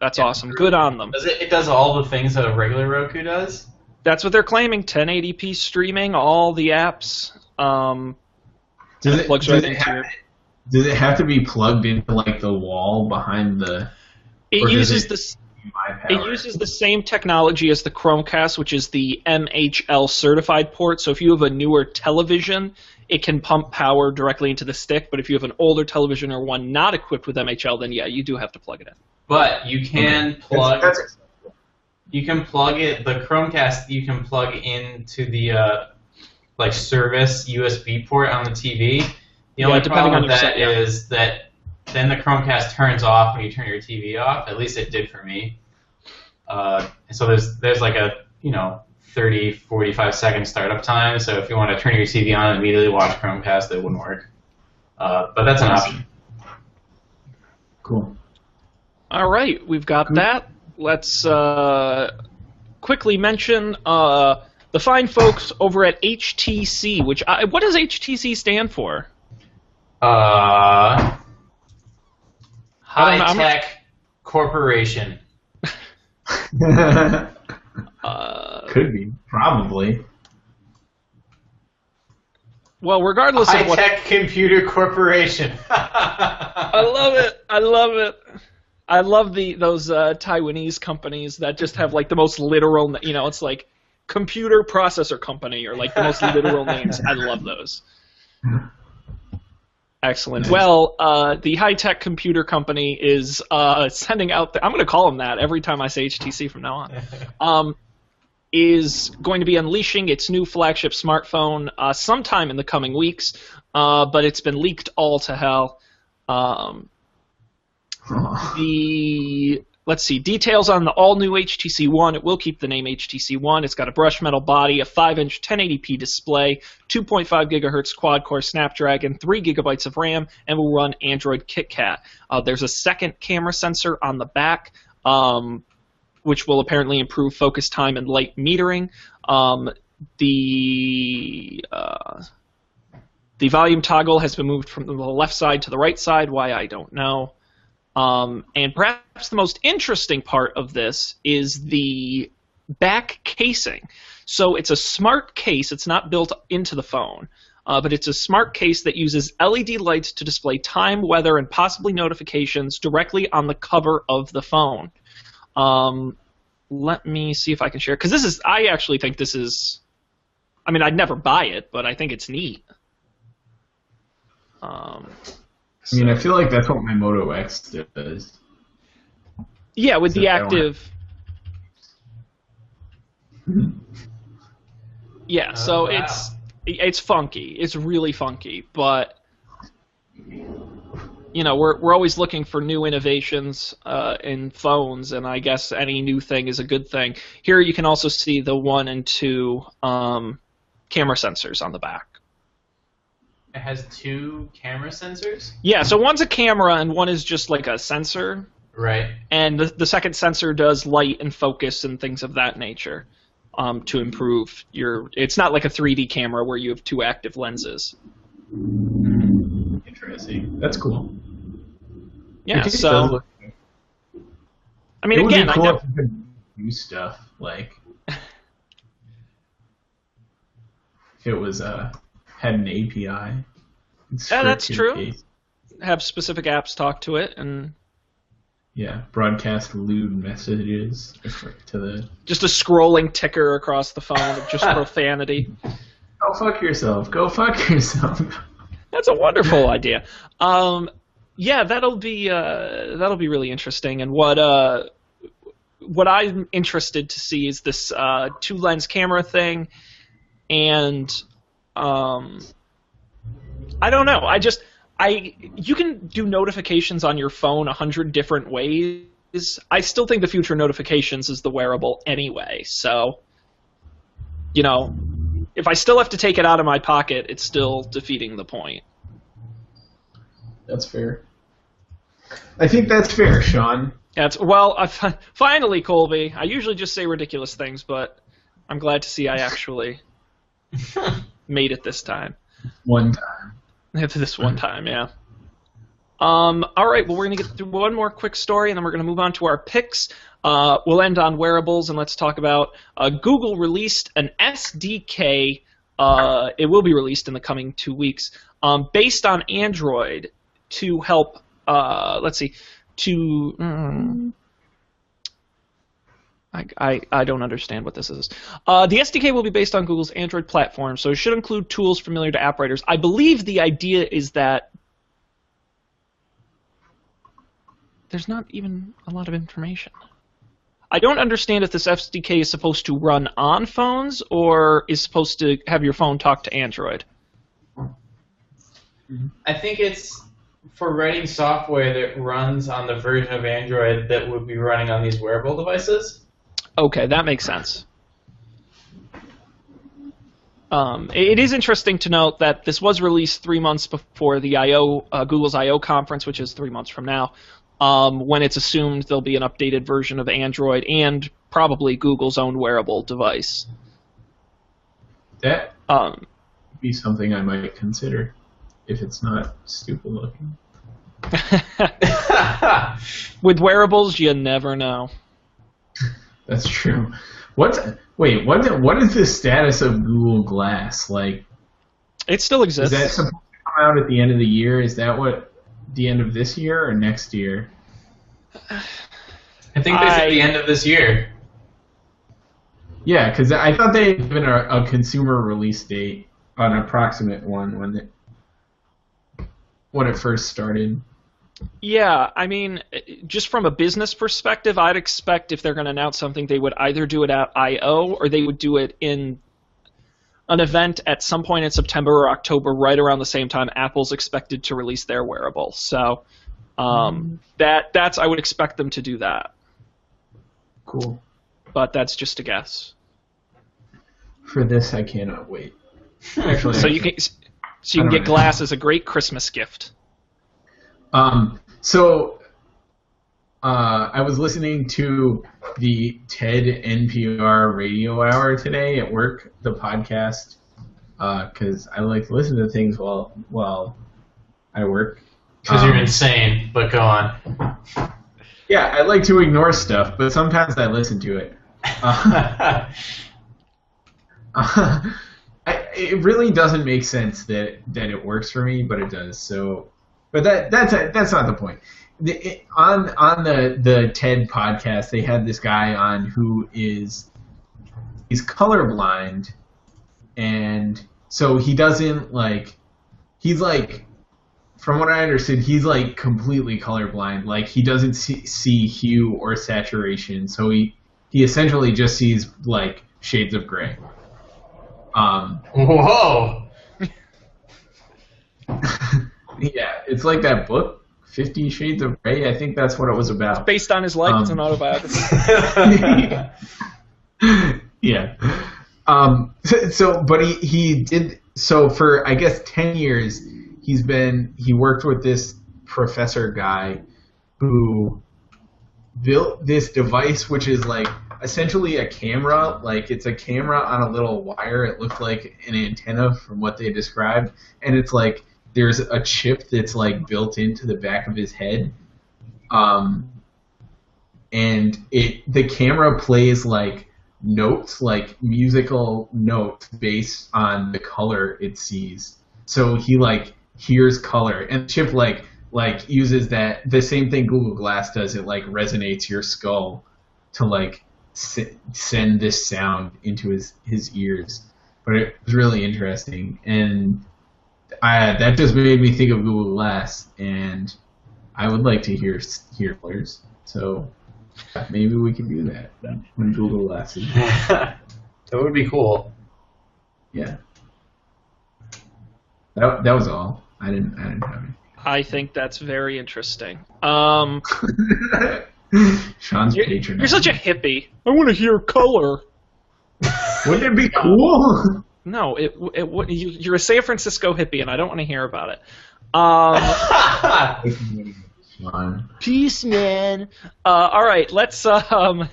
that's yeah, awesome. Good on them. Does it, it does all the things that a regular Roku does. That's what they're claiming, ten eighty p streaming, all the apps. Um, does, it, plugs does, right it into have, your... does it have to be plugged into like the wall behind the... It uses it, the it uses the same technology as the Chromecast, which is the M H L certified port. So if you have a newer television, it can pump power directly into the stick. But if you have an older television or one not equipped with M H L, then yeah, you do have to plug it in. But you can okay. plug... That's, that's You can plug it, the Chromecast, you can plug into the uh, like service U S B port on the T V. The yeah, only problem with that set, yeah. is that then the Chromecast turns off when you turn your T V off. At least it did for me. Uh, so there's there's like a, you know, thirty, forty-five second startup time. So if you want to turn your T V on and immediately watch Chromecast, that wouldn't work. Uh, but that's an option. Cool. All right, we've got cool. that. Let's uh, quickly mention uh, the fine folks over at H T C. Which I, what does H T C stand for? Uh, High Tech Corporation. uh, Could be, probably. Well, regardless of what... High-Tech Computer Corporation. I love it. I love it. I love the those uh, Taiwanese companies that just have, like, the most literal... You know, it's like Computer Processor Company or, like, the most literal names. I love those. Excellent. Nice. Well, uh, the High-Tech Computer Company is uh, sending out... The, I'm going to call them that every time I say H T C from now on. Um... is going to be unleashing its new flagship smartphone uh, sometime in the coming weeks, uh, but it's been leaked all to hell. Um, huh. The let's see details on the all-new H T C One. It will keep the name H T C One. It's got a brushed metal body, a five-inch ten eighty p display, two point five gigahertz quad-core Snapdragon, three gigabytes of RAM, and will run Android KitKat. Uh, there's a second camera sensor on the back. Um, which will apparently improve focus time and light metering. Um, the uh, the volume toggle has been moved from the left side to the right side, why I don't know. Um, and perhaps the most interesting part of this is the back casing. So it's a smart case. It's not built into the phone. Uh, but it's a smart case that uses L E D lights to display time, weather, and possibly notifications directly on the cover of the phone. Um, let me see if I can share, because this is, I actually think this is, I mean, I'd never buy it, but I think it's neat. Um, so. I mean, I feel like that's what my Moto X does. Yeah, with the active. Yeah, oh, so wow. it's, it's funky. It's really funky, but... You know, we're we're always looking for new innovations uh, in phones, and I guess any new thing is a good thing. Here you can also see the one and two um, camera sensors on the back. It has two camera sensors? Yeah, so one's a camera and one is just like a sensor. Right. And the, the second sensor does light and focus and things of that nature um, to improve your... It's not like a three D camera where you have two active lenses. Interesting. That's cool. Yeah, I so I mean, it again, would be cool I never, if you could do stuff like if it was uh, had an A P I. Yeah, that's true. Case. Have specific apps talk to it and yeah, broadcast lewd messages to the just a scrolling ticker across the phone of just profanity. Go fuck yourself. Go fuck yourself. That's a wonderful idea. Um, Yeah, that'll be uh, that'll be really interesting. And what uh, what I'm interested to see is this uh, two lens camera thing, and um, I don't know. I just I you can do notifications on your phone a hundred different ways. I still think the future of notifications is the wearable anyway. So, you know, if I still have to take it out of my pocket, it's still defeating the point. That's fair. I think that's fair, Sean. That's well. I fi- finally, Colby. I usually just say ridiculous things, but I'm glad to see I actually made it this time. One time. This one time, yeah. Um. All right. Well, we're gonna get through one more quick story, and then we're gonna move on to our picks. Uh, we'll end on wearables, and let's talk about uh, Google released an S D K. Uh, it will be released in the coming two weeks, um, based on Android. To help, uh, let's see, to mm, I, I I don't understand what this is. Uh, the S D K will be based on Google's Android platform, so it should include tools familiar to app writers. I believe the idea is that there's not even a lot of information. I don't understand if this S D K is supposed to run on phones or is supposed to have your phone talk to Android. I think it's for writing software that runs on the version of Android that would be running on these wearable devices. Okay, that makes sense. Um, it is interesting to note that this was released three months before the I O, uh, Google's I O conference, which is three months from now, um, when it's assumed there'll be an updated version of Android and probably Google's own wearable device. That um, would be something I might consider if it's not stupid looking. With wearables, you never know. That's true. What's wait? What? What is the status of Google Glass? Like, it still exists. Is that supposed to come out at the end of the year? Is that what the end of this year or next year? I think they said the end of this year. Yeah, because I thought they had given a, a consumer release date, an approximate one, when it when it first started. Yeah, I mean, just from a business perspective, I'd expect if they're going to announce something, they would either do it at I O or they would do it in an event at some point in September or October, right around the same time Apple's expected to release their wearable. So um, that that's I would expect them to do that. Cool. But that's just a guess. For this, I cannot wait. Actually, so you can so you can get Glass as a great Christmas gift. Um, so uh, I was listening to the TED N P R radio hour today at work, the podcast, because uh, I like to listen to things while while I work. Because um, you're insane, but go on. Yeah, I like to ignore stuff, but sometimes I listen to it. Uh, uh, I, it really doesn't make sense that that it works for me, but it does. So. But that that's that's not the point. The, it, on on the the TED podcast, they had this guy on who is he's colorblind, and so he doesn't like he's like from what I understood, he's like completely colorblind. Like he doesn't see, see hue or saturation, so he he essentially just sees like shades of gray. Um, Whoa. Yeah, it's like that book, Fifty Shades of Grey. I think that's what it was about. It's based on his life. Um, it's an autobiography. Yeah. Um, so, so, but he, he did, so for, I guess, ten years, he's been, he worked with this professor guy who built this device, which is like essentially a camera. Like it's a camera on a little wire. It looked like an antenna from what they described. And it's like, there's a chip that's like built into the back of his head, um, and it the camera plays like notes, like musical notes based on the color it sees. So he like hears color, and the chip like like uses that the same thing Google Glass does. It like resonates your skull to like s- send this sound into his his ears. But it was really interesting and. I, that just made me think of Google Glass, and I would like to hear hear players. So maybe we can do that when Google Glass is. That would be cool. Yeah. That that was all. I didn't I didn't have anything. I think that's very interesting. Um, Sean's you're, patronizing. You're such a hippie. I want to hear color. Wouldn't it be cool? No, it, it, you, you're a San Francisco hippie, and I don't want to hear about it. Um, peace, man. Uh, all right, let's. Um,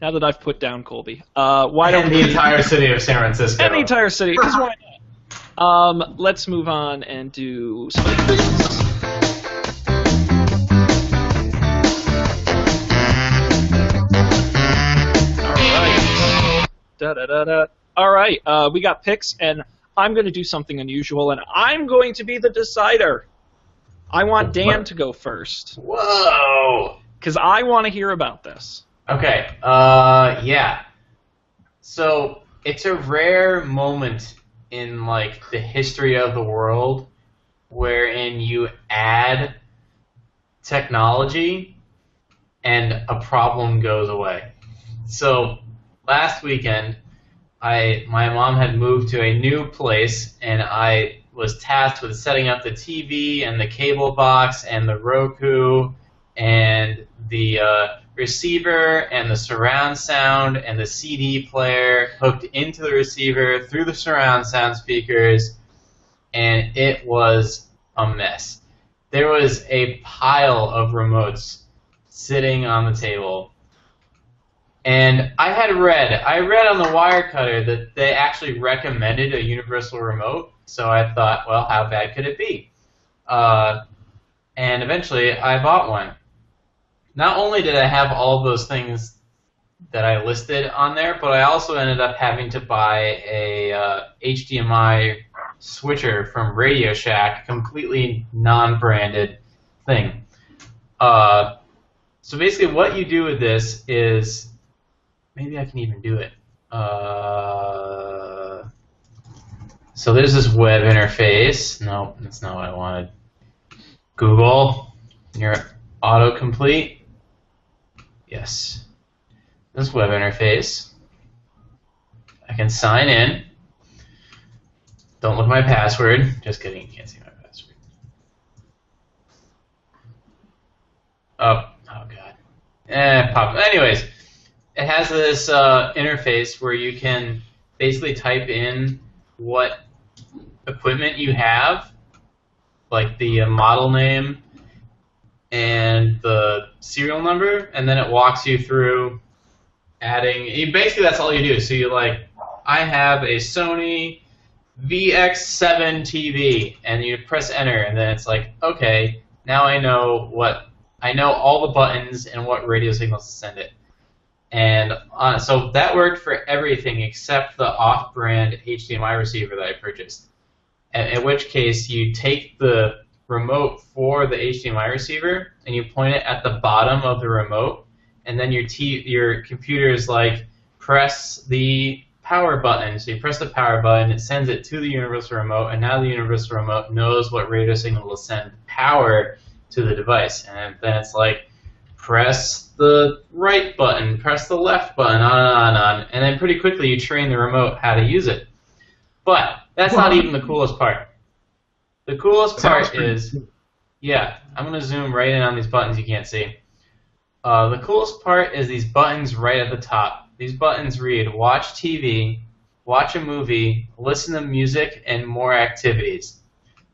now that I've put down Colby, uh, why and don't the we, entire city of San Francisco and the entire city? Because why not? Um, let's move on and do something. Da, da, da, da. All right, uh, we got picks, and I'm going to do something unusual, and I'm going to be the decider. I want Dan to go first. Whoa! Because I want to hear about this. Okay, uh, yeah. So it's a rare moment in, like, the history of the world wherein you add technology and a problem goes away. So... last weekend, I my mom had moved to a new place, and I was tasked with setting up the T V and the cable box and the Roku and the uh, receiver and the surround sound and the C D player hooked into the receiver through the surround sound speakers, and it was a mess. There was a pile of remotes sitting on the table. And I had read, I read on the wire cutter that they actually recommended a universal remote, so I thought, well, how bad could it be? Uh, and eventually I bought one. Not only did I have all those things that I listed on there, but I also ended up having to buy a uh, H D M I switcher from Radio Shack, completely non-branded thing. Uh, so basically what you do with this is, maybe I can even do it. Uh, so there's this web interface. No, that's not what I wanted. Google, your autocomplete. Yes. This web interface. I can sign in. Don't look at my password. Just kidding, you can't see my password. Oh, oh god. Eh, pop. Anyways, it has this uh, interface where you can basically type in what equipment you have, like the model name and the serial number, and then it walks you through adding. You, basically, that's all you do. So you like, I have a Sony V X seven T V, and you press enter, and then it's like, okay, now I know what I know all the buttons and what radio signals to send it, and uh, so that worked for everything except the off-brand H D M I receiver that I purchased. At, in which case, you take the remote for the H D M I receiver and you point it at the bottom of the remote, and then your t your computer is like, press the power button. So you press the power button, it sends it to the universal remote, and now the universal remote knows what radio signal will send power to the device. And then it's like, press the right button, press the left button, on and on and on. And then pretty quickly you train the remote how to use it. But that's not even the coolest part. The coolest part is, yeah, I'm going to zoom right in on these buttons you can't see. Uh, the coolest part is these buttons right at the top. These buttons read, watch T V, watch a movie, listen to music, and more activities.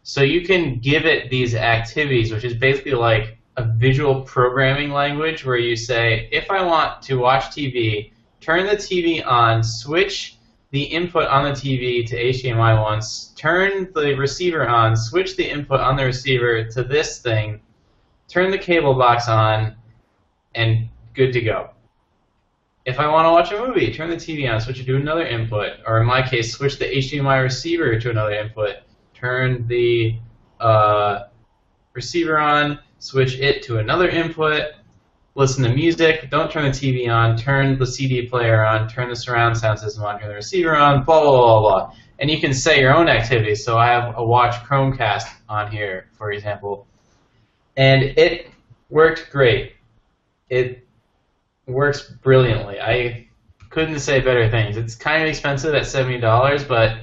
So you can give it these activities, which is basically like a visual programming language where you say, if I want to watch T V, turn the T V on, switch the input on the T V to H D M I once, turn the receiver on, switch the input on the receiver to this thing, turn the cable box on, and good to go. If I want to watch a movie, turn the T V on, switch it to another input, or in my case, switch the H D M I receiver to another input, turn the uh, receiver on, switch it to another input, listen to music, don't turn the T V on, turn the C D player on, turn the surround sound system on, turn the receiver on, blah, blah, blah, blah. And you can set your own activities. So I have a watch Chromecast on here, for example, and it worked great. It works brilliantly. I couldn't say better things. It's kind of expensive at seventy dollars, but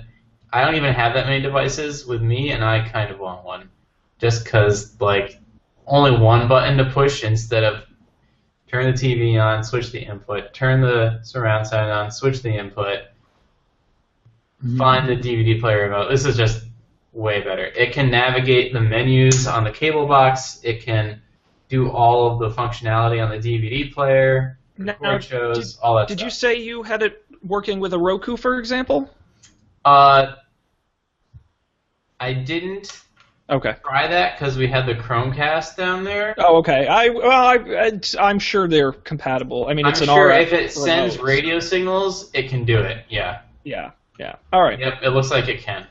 I don't even have that many devices with me, and I kind of want one. Just because, like, only one button to push instead of turn the T V on, switch the input, turn the surround sound on, switch the input, mm-hmm. find the D V D player remote. This is just way better. It can navigate the menus on the cable box. It can do all of the functionality on the D V D player, record shows, all that stuff. Did you say you had it working with a Roku, for example? Uh, I didn't okay. try that because we had the Chromecast down there. Oh, okay. I well, I, I'm sure they're compatible. I mean, it's I'm an sure R F if it sends remote. radio signals, it can do it. Yeah. Yeah. Yeah. All right. Yep. It looks like it can.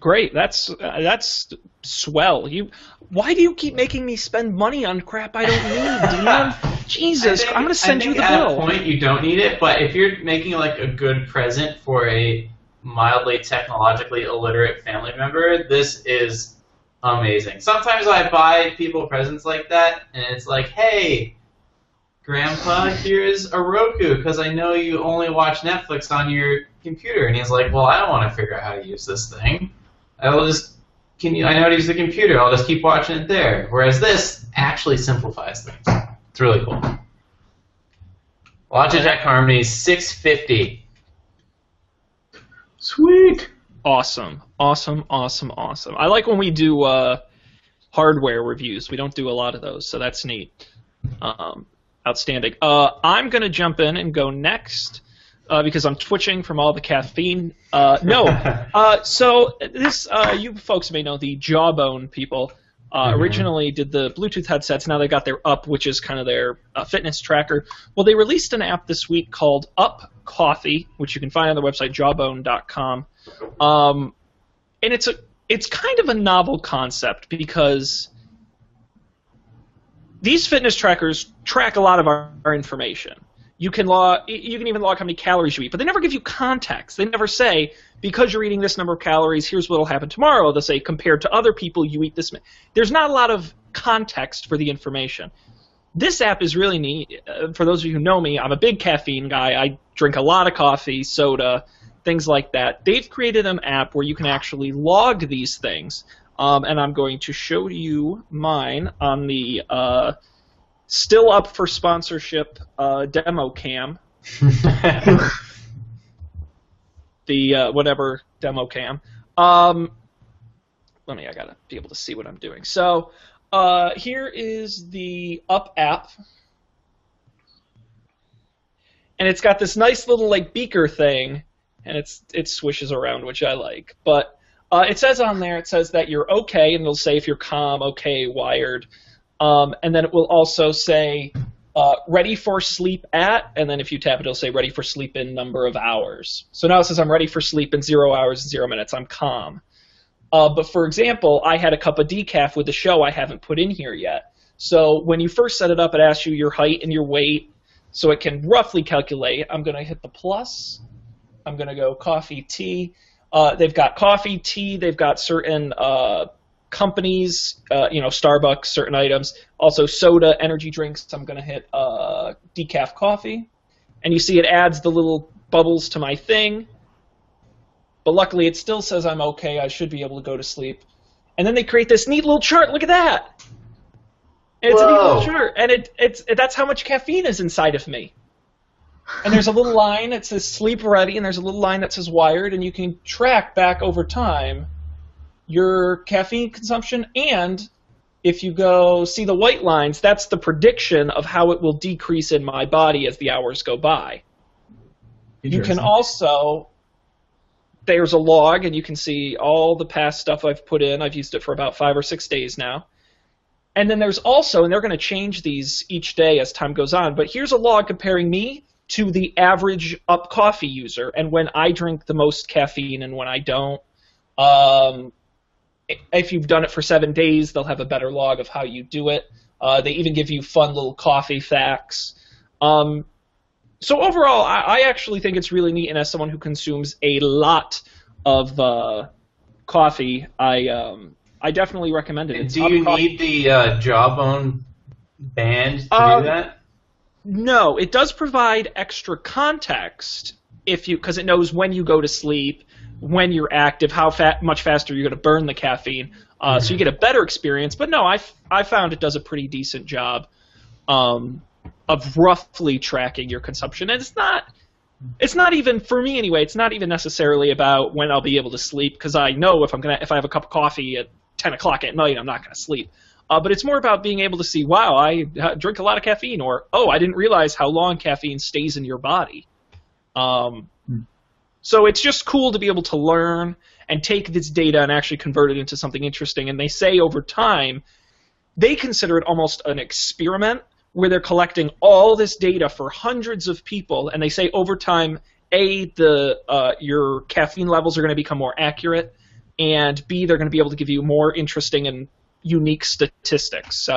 Great. That's uh, that's swell. You, why do you keep making me spend money on crap I don't need, Dan? Jesus, think, I'm gonna send I think you the at bill. At a point, you don't need it, but if you're making like a good present for a mildly technologically illiterate family member, this is amazing. Sometimes I buy people presents like that, and it's like, hey, Grandpa, here's a Roku because I know you only watch Netflix on your computer, and he's like, well, I don't want to figure out how to use this thing. I will just, can you, I know how to use the computer. I'll just keep watching it there. Whereas this actually simplifies things. It's really cool. Logitech Harmony six fifty. Sweet. Awesome. Awesome, awesome, awesome. I like when we do uh, hardware reviews. We don't do a lot of those, so that's neat. Um, outstanding. Uh, I'm going to jump in and go next uh, because I'm twitching from all the caffeine. Uh, no. uh, so this, uh, you folks may know the Jawbone people. Uh, originally did the Bluetooth headsets. Now they got their Up, which is kind of their uh, fitness tracker. Well, they released an app this week called Up Coffee, which you can find on their website, jawbone dot com. Um, and it's a it's kind of a novel concept because these fitness trackers track a lot of our, our information. You can log, you can even log how many calories you eat, but they never give you context. They never say, because you're eating this number of calories, here's what will happen tomorrow. They'll say, compared to other people, you eat this many. There's not a lot of context for the information. This app is really neat. Uh, for those of you who know me, I'm a big caffeine guy. I drink a lot of coffee, soda, things like that. They've created an app where you can actually log these things, um, and I'm going to show you mine on the... Uh, Still up for sponsorship uh, demo cam. the uh, whatever demo cam. Um, let me, I gotta be able to see what I'm doing. So uh, here is the Up app. And it's got this nice little like beaker thing, and it's it swishes around, which I like. But uh, it says on there, it says that you're okay, and it'll say if you're calm, okay, wired. Um, and then it will also say uh, ready for sleep at, and then if you tap it, it'll say ready for sleep in number of hours. So now it says I'm ready for sleep in zero hours and zero minutes. I'm calm. Uh, but for example, I had a cup of decaf with the show I haven't put in here yet. So when you first set it up, it asks you your height and your weight, so it can roughly calculate. I'm going to hit the plus. I'm going to go coffee, tea. Uh, they've got coffee, tea. They've got certain uh, companies, uh, you know, Starbucks, certain items. Also soda, energy drinks. I'm going to hit uh, decaf coffee. And you see it adds the little bubbles to my thing. But luckily it still says I'm okay. I should be able to go to sleep. And then they create this neat little chart. Look at that. And it's Whoa. a neat little chart. And it, it's it, that's how much caffeine is inside of me. And there's a little line that says sleep ready, and there's a little line that says wired. And you can track back over time your caffeine consumption, and if you go see the white lines, that's the prediction of how it will decrease in my body as the hours go by. You can also, there's a log, and you can see all the past stuff I've put in. I've used it for about five or six days now. And then there's also, and they're going to change these each day as time goes on, but here's a log comparing me to the average Up Coffee user, and when I drink the most caffeine and when I don't. Um, If you've done it for seven days, they'll have a better log of how you do it. Uh, they even give you fun little coffee facts. Um, so overall, I, I actually think it's really neat, and as someone who consumes a lot of uh, coffee, I um, I definitely recommend it. It's do you coffee. need the uh, Jawbone band to um, do that? No, it does provide extra context if you because it knows when you go to sleep, when you're active, how fat, much faster you're going to burn the caffeine. Uh, so you get a better experience. But no, I, I found it does a pretty decent job um, of roughly tracking your consumption. And it's not, it's not even, for me anyway, it's not even necessarily about when I'll be able to sleep, because I know if I'm gonna, if I have a cup of coffee at ten o'clock at night, I'm not going to sleep. Uh, but it's more about being able to see, wow, I drink a lot of caffeine, or, oh, I didn't realize how long caffeine stays in your body. Um So it's just cool to be able to learn and take this data and actually convert it into something interesting. And they say over time, they consider it almost an experiment where they're collecting all this data for hundreds of people. And they say over time, A, the uh, your caffeine levels are going to become more accurate, and B, they're going to be able to give you more interesting and unique statistics. So,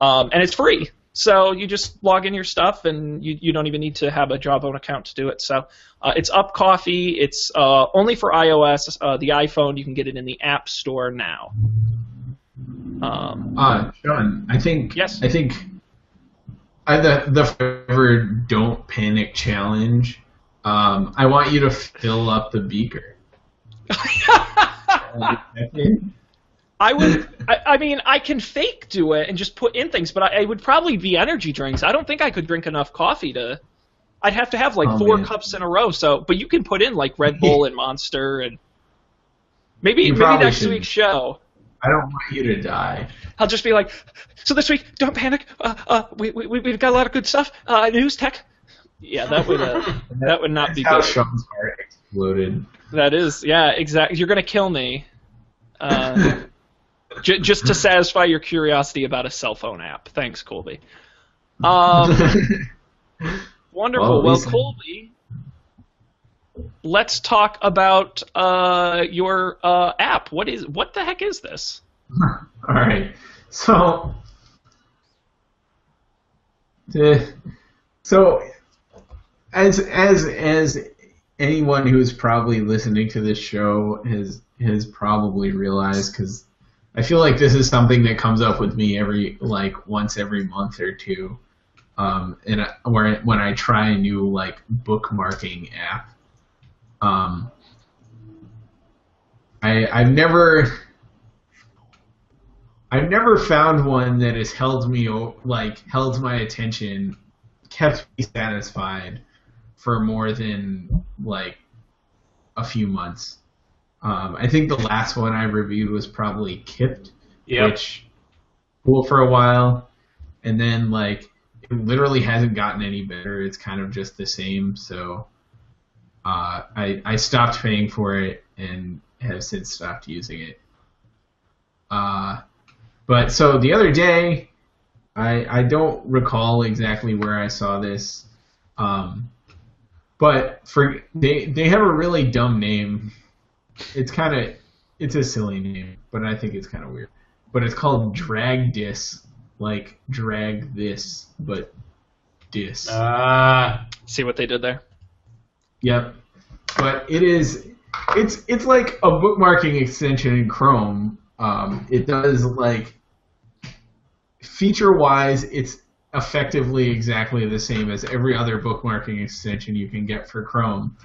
um, and it's free. So you just log in your stuff, and you, you don't even need to have a Jawbone account to do it. So uh, it's Up Coffee. It's uh, only for iOS, uh, the iPhone. You can get it in the App Store now. Um, uh, Sean, I think yes. I think I, the the Forever Don't Panic challenge. Um, I want you to fill up the beaker. I would. I, I mean, I can fake do it and just put in things, but I, it would probably be energy drinks. I don't think I could drink enough coffee to I'd have to have like oh, four man. cups in a row. So, but you can put in like Red Bull and Monster, and maybe you maybe next should. week's show. I don't want you to die. I'll just be like, so this week, don't panic. Uh, uh, we we we've got a lot of good stuff. Uh, news, tech. Yeah, that would uh, that, that would not that's be how good. Sean's heart exploded. That is, yeah, exactly. You're gonna kill me, uh, j- just to satisfy your curiosity about a cell phone app. Thanks, Colby. Um, wonderful. Well, well Colby, let's talk about uh, your uh, app. What is what the heck is this? All right. So, uh, so as as as anyone who's probably listening to this show has has probably realized, because I feel like this is something that comes up with me every like once every month or two, um, and I, where when I try a new like bookmarking app. Um, I, I've never, I've never found one that has held me, like, held my attention, kept me satisfied for more than, like, a few months. Um, I think the last one I reviewed was probably Kipped, yep. which cool for a while, and then, like, it literally hasn't gotten any better. It's kind of just the same, so... Uh, I, I stopped paying for it and have since stopped using it. Uh, but so the other day, I I don't recall exactly where I saw this, um, but for they they have a really dumb name. It's kind of it's a silly name, but I think it's kind of weird. But it's called Drag Dis, like drag this, but dis. Ah, uh, see what they did there. Yep, but it is, it's it's like a bookmarking extension in Chrome. Um, it does like feature-wise, it's effectively exactly the same as every other bookmarking extension you can get for Chrome.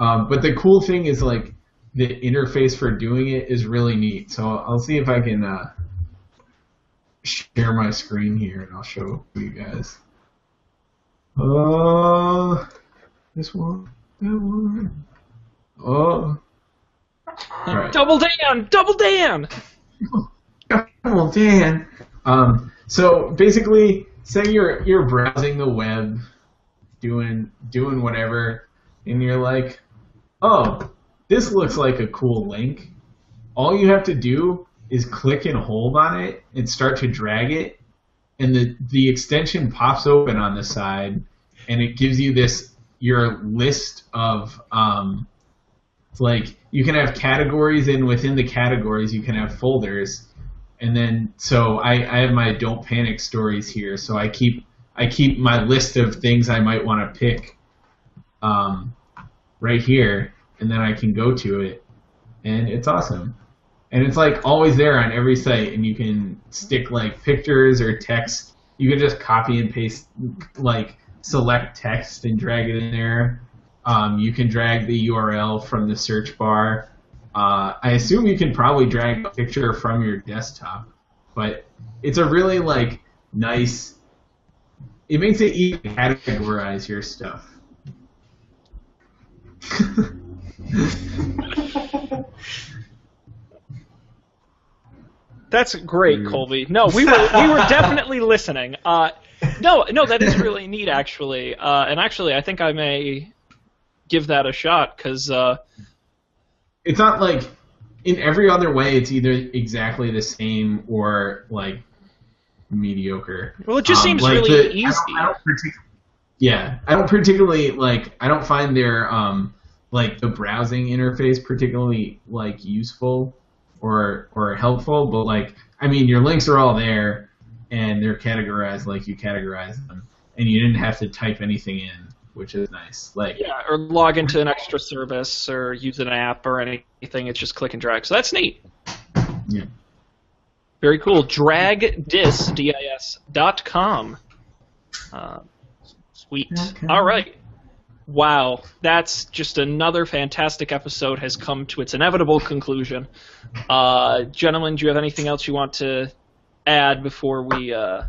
Um, but the cool thing is like the interface for doing it is really neat. So I'll see if I can uh, share my screen here and I'll show you guys. Uh, this one. Oh. All right. Double down! Double down! Double down! Um, so basically, say you're you're browsing the web, doing doing whatever, and you're like, oh, this looks like a cool link. All you have to do is click and hold on it and start to drag it, and the, the extension pops open on the side, and it gives you this your list of, um, like, you can have categories, and within the categories you can have folders. And then, so I, I have my Don't Panic stories here, so I keep I keep my list of things I might want to pick um, right here, and then I can go to it, and it's awesome. And it's, like, always there on every site, and you can stick, like, pictures or text. You can just copy and paste, like, select text and drag it in there. Um, you can drag the U R L from the search bar. Uh, I assume you can probably drag a picture from your desktop, but it's a really like nice. It makes it easy to categorize your stuff. That's great, Colby. No, we were we were definitely listening. Uh, No, no, that is really neat, actually. Uh, and actually, I think I may give that a shot, because... Uh, it's not like... In every other way, it's either exactly the same or, like, mediocre. Well, it just um, seems like really the, easy. I don't, I don't partic- yeah, I don't particularly, like... I don't find their, um, like, the browsing interface particularly, like, useful or or helpful, but, like, I mean, your links are all there, and they're categorized like you categorize them, and you didn't have to type anything in, which is nice. Like yeah, or log into an extra service or use an app or anything. It's just click and drag. So that's neat. Yeah. Very cool. Dragdis, D I S, dot com. Uh, sweet. Okay. All right. Wow, that's just another fantastic episode has come to its inevitable conclusion. Uh, gentlemen, do you have anything else you want to add before we uh,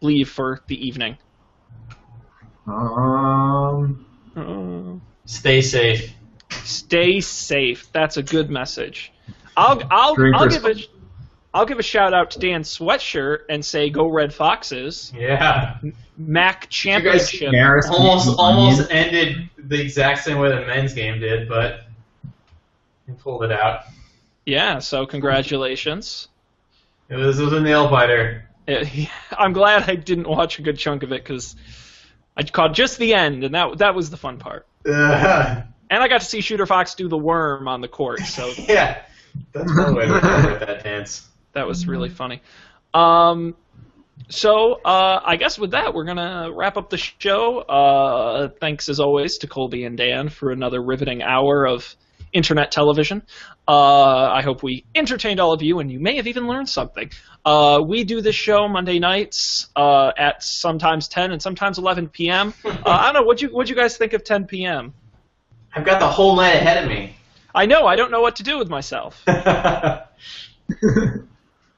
leave for the evening? Um. Uh-oh. Stay safe. Stay safe. That's a good message. I'll I'll Drink I'll give a I'll give a shout out to Dan Sweatshirt and say go Red Foxes. Yeah. Mac Championship almost almost ended the exact same way the men's game did, but he pulled it out. Yeah. So congratulations. It was, it was a nail biter. It, I'm glad I didn't watch a good chunk of it because I caught just the end, and that that was the fun part. Uh-huh. And I got to see Shooter Fox do the worm on the court. So yeah, that's one way to remember that dance. That was really funny. Um, so uh, I guess with that, we're gonna wrap up the show. Uh, thanks as always to Colby and Dan for another riveting hour of internet television. Uh, I hope we entertained all of you, and you may have even learned something. Uh, we do this show Monday nights uh, at sometimes ten and sometimes eleven p m Uh, I don't know, what'd you, what'd you guys think of ten p m? I've got the whole night ahead of me. I know, I don't know what to do with myself.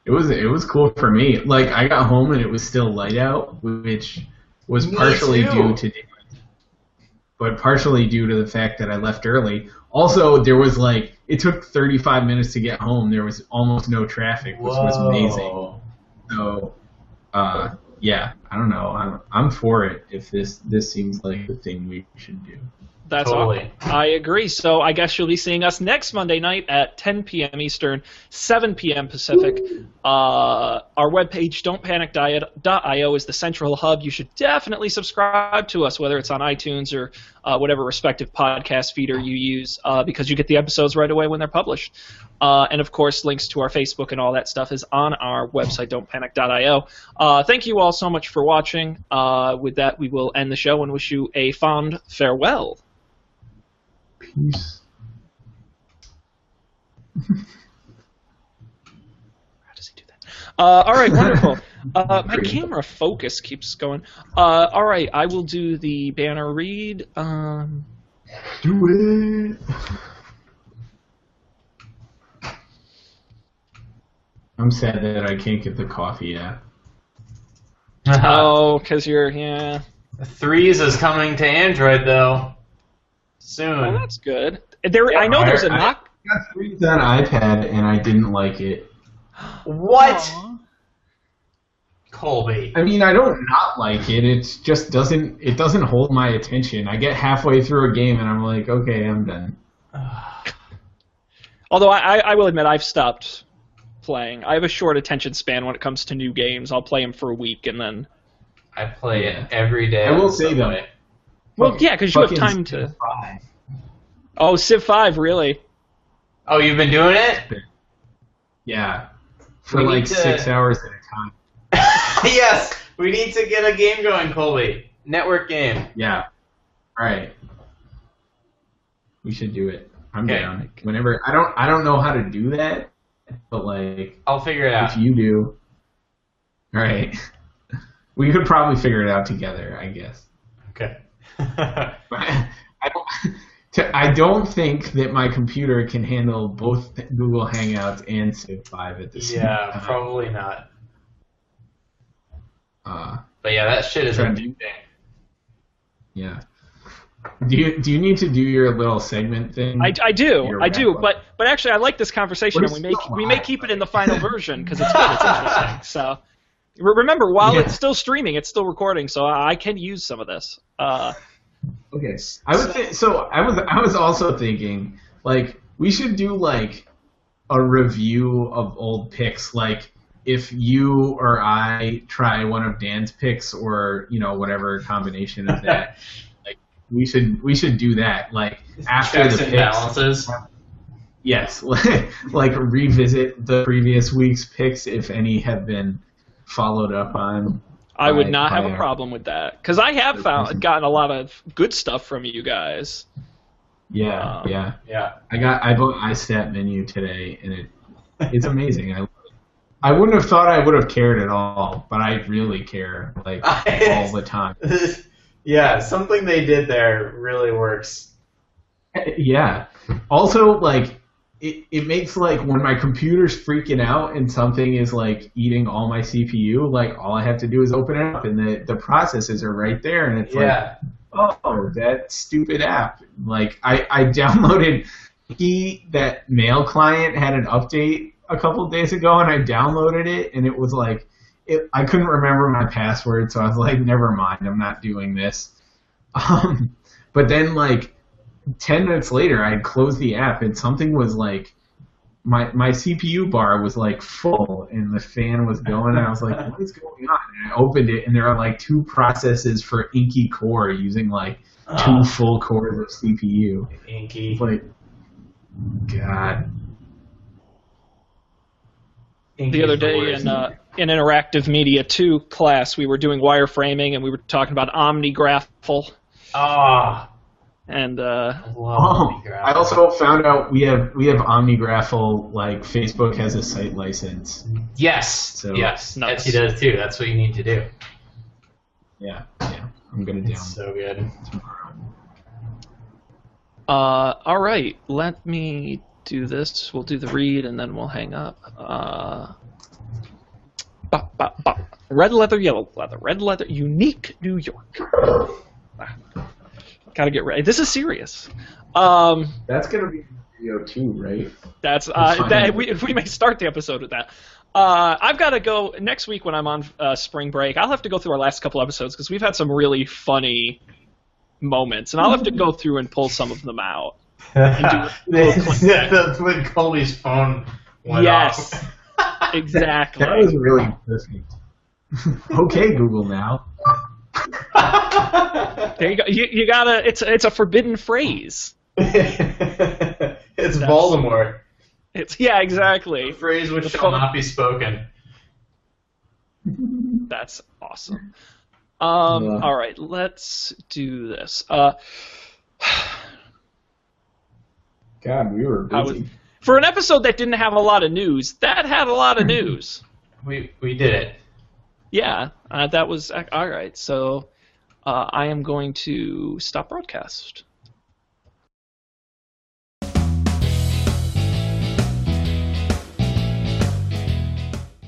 It was it was cool for me. Like, I got home and it was still light out, which was me partially too. due to daylight, but partially due to the fact that I left early. Also, there was like, it took thirty-five minutes to get home. There was almost no traffic, which Whoa. was amazing. So, uh, yeah, I don't know. I'm, I'm for it if this, this seems like the thing we should do. That's totally. Awesome. I agree. So I guess you'll be seeing us next Monday night at ten p m Eastern, seven p m Pacific. Uh, our webpage, don't panic dot i o, is the central hub. You should definitely subscribe to us, whether it's on iTunes or uh, whatever respective podcast feeder you use, uh, because you get the episodes right away when they're published. Uh, and, of course, links to our Facebook and all that stuff is on our website, don't panic dot i o. Uh, thank you all so much for watching. Uh, with that, we will end the show and wish you a fond farewell. Peace. How does he do that? Uh, all right, wonderful. Uh, my camera focus keeps going. Uh, all right, I will do the banner read. Um, do it. I'm sad that I can't get the coffee app. Oh, because you're, yeah. The threes is coming to Android, though. Soon. Well, that's good. There, yeah, I know I, there's a I, knock. I got threes on iPad, and I didn't like it. What? Aww. Colby. I mean, I don't not like it. It just doesn't, it doesn't hold my attention. I get halfway through a game, and I'm like, okay, I'm done. Although, I, I will admit, I've stopped playing. I have a short attention span when it comes to new games. I'll play them for a week and then. I play it every day. I will say though. Well, yeah, because you have time to. Civ five. Oh, Civ five, really? Oh, you've been doing it? Yeah, for we like to... six hours at a time. Yes, we need to get a game going, Colby. Network game. Yeah. All right. We should do it. I'm okay. down. Whenever I don't, I don't know how to do that. But like, I'll figure it out. If you do, all right, we could probably figure it out together, I guess. Okay. But I don't. To, I don't think that my computer can handle both Google Hangouts and Civ five at this. Yeah, time. Probably not. Uh, but yeah, that shit is a big thing. Yeah. Do you do you need to do your little segment thing? I, I do, I do, but but actually I like this conversation, and we may we may keep it in the final version because it's good, it's interesting. So remember, while yeah. it's still streaming, it's still recording, so I can use some of this. Uh, okay, I was th so I was I was also thinking like we should do like a review of old picks, like. If you or I try one of Dan's picks or, you know, whatever combination of that, like we should we should do that. Like after Checks the picks, balances. Yes, like, like revisit the previous week's picks if any have been followed up on. I by, would not have a problem with that because I have found gotten a lot of good stuff from you guys. Yeah, um, yeah, yeah. I got I bought iStat menu today and it it's amazing. I. I wouldn't have thought I would have cared at all, but I really care, like, all the time. Yeah, something they did there really works. Yeah. Also, like, it, it makes, like, when my computer's freaking out and something is, like, eating all my C P U, like, all I have to do is open it up, and the, the processes are right there, and it's yeah. like, oh, that stupid app. Like, I, I downloaded he, that mail client had an update a couple days ago, and I downloaded it, and it was like, it, I couldn't remember my password, so I was like, never mind, I'm not doing this. Um, but then, like, ten minutes later, I had closed the app, and something was like, my my C P U bar was like full, and the fan was going, and I was like, what is going on? And I opened it, and there are like two processes for inky core using like two uh, full cores of C P U. Inky. It's like, God. Inky the other day in, uh, in Interactive Media two class, we were doing wireframing, and we were talking about OmniGraffle. Ah. And uh, I, oh, I also found out we have we have OmniGraffle. Like, Facebook has a site license. Yes. So yes. Nuts. Etsy does too. That's what you need to do. Yeah. Yeah. I'm gonna do. So good. Tomorrow. Uh. All right. Let me do this. We'll do the read and then we'll hang up. Uh. Bop, bop, bop. Red leather, yellow leather. Red leather. Unique New York. Gotta get ready. This is serious. Um, that's gonna be video two, right? That's uh, that, we we may start the episode with that. Uh, I've got to go next week when I'm on uh, spring break. I'll have to go through our last couple episodes because we've had some really funny moments, and I'll have to go through and pull some of them out. And do yeah, that's when Coley's phone went yes, off. Exactly. That was really interesting. Okay, Google now. There you go. You, you gotta. It's it's a forbidden phrase. It's that's, Voldemort. It's yeah, exactly. A phrase which shall not be spoken. That's awesome. Um. Yeah. All right. Let's do this. Uh. God, we were busy. I was, for an episode that didn't have a lot of news. That had a lot of news. we we did it. Yeah, uh, that was all right. So uh, I am going to stop broadcast.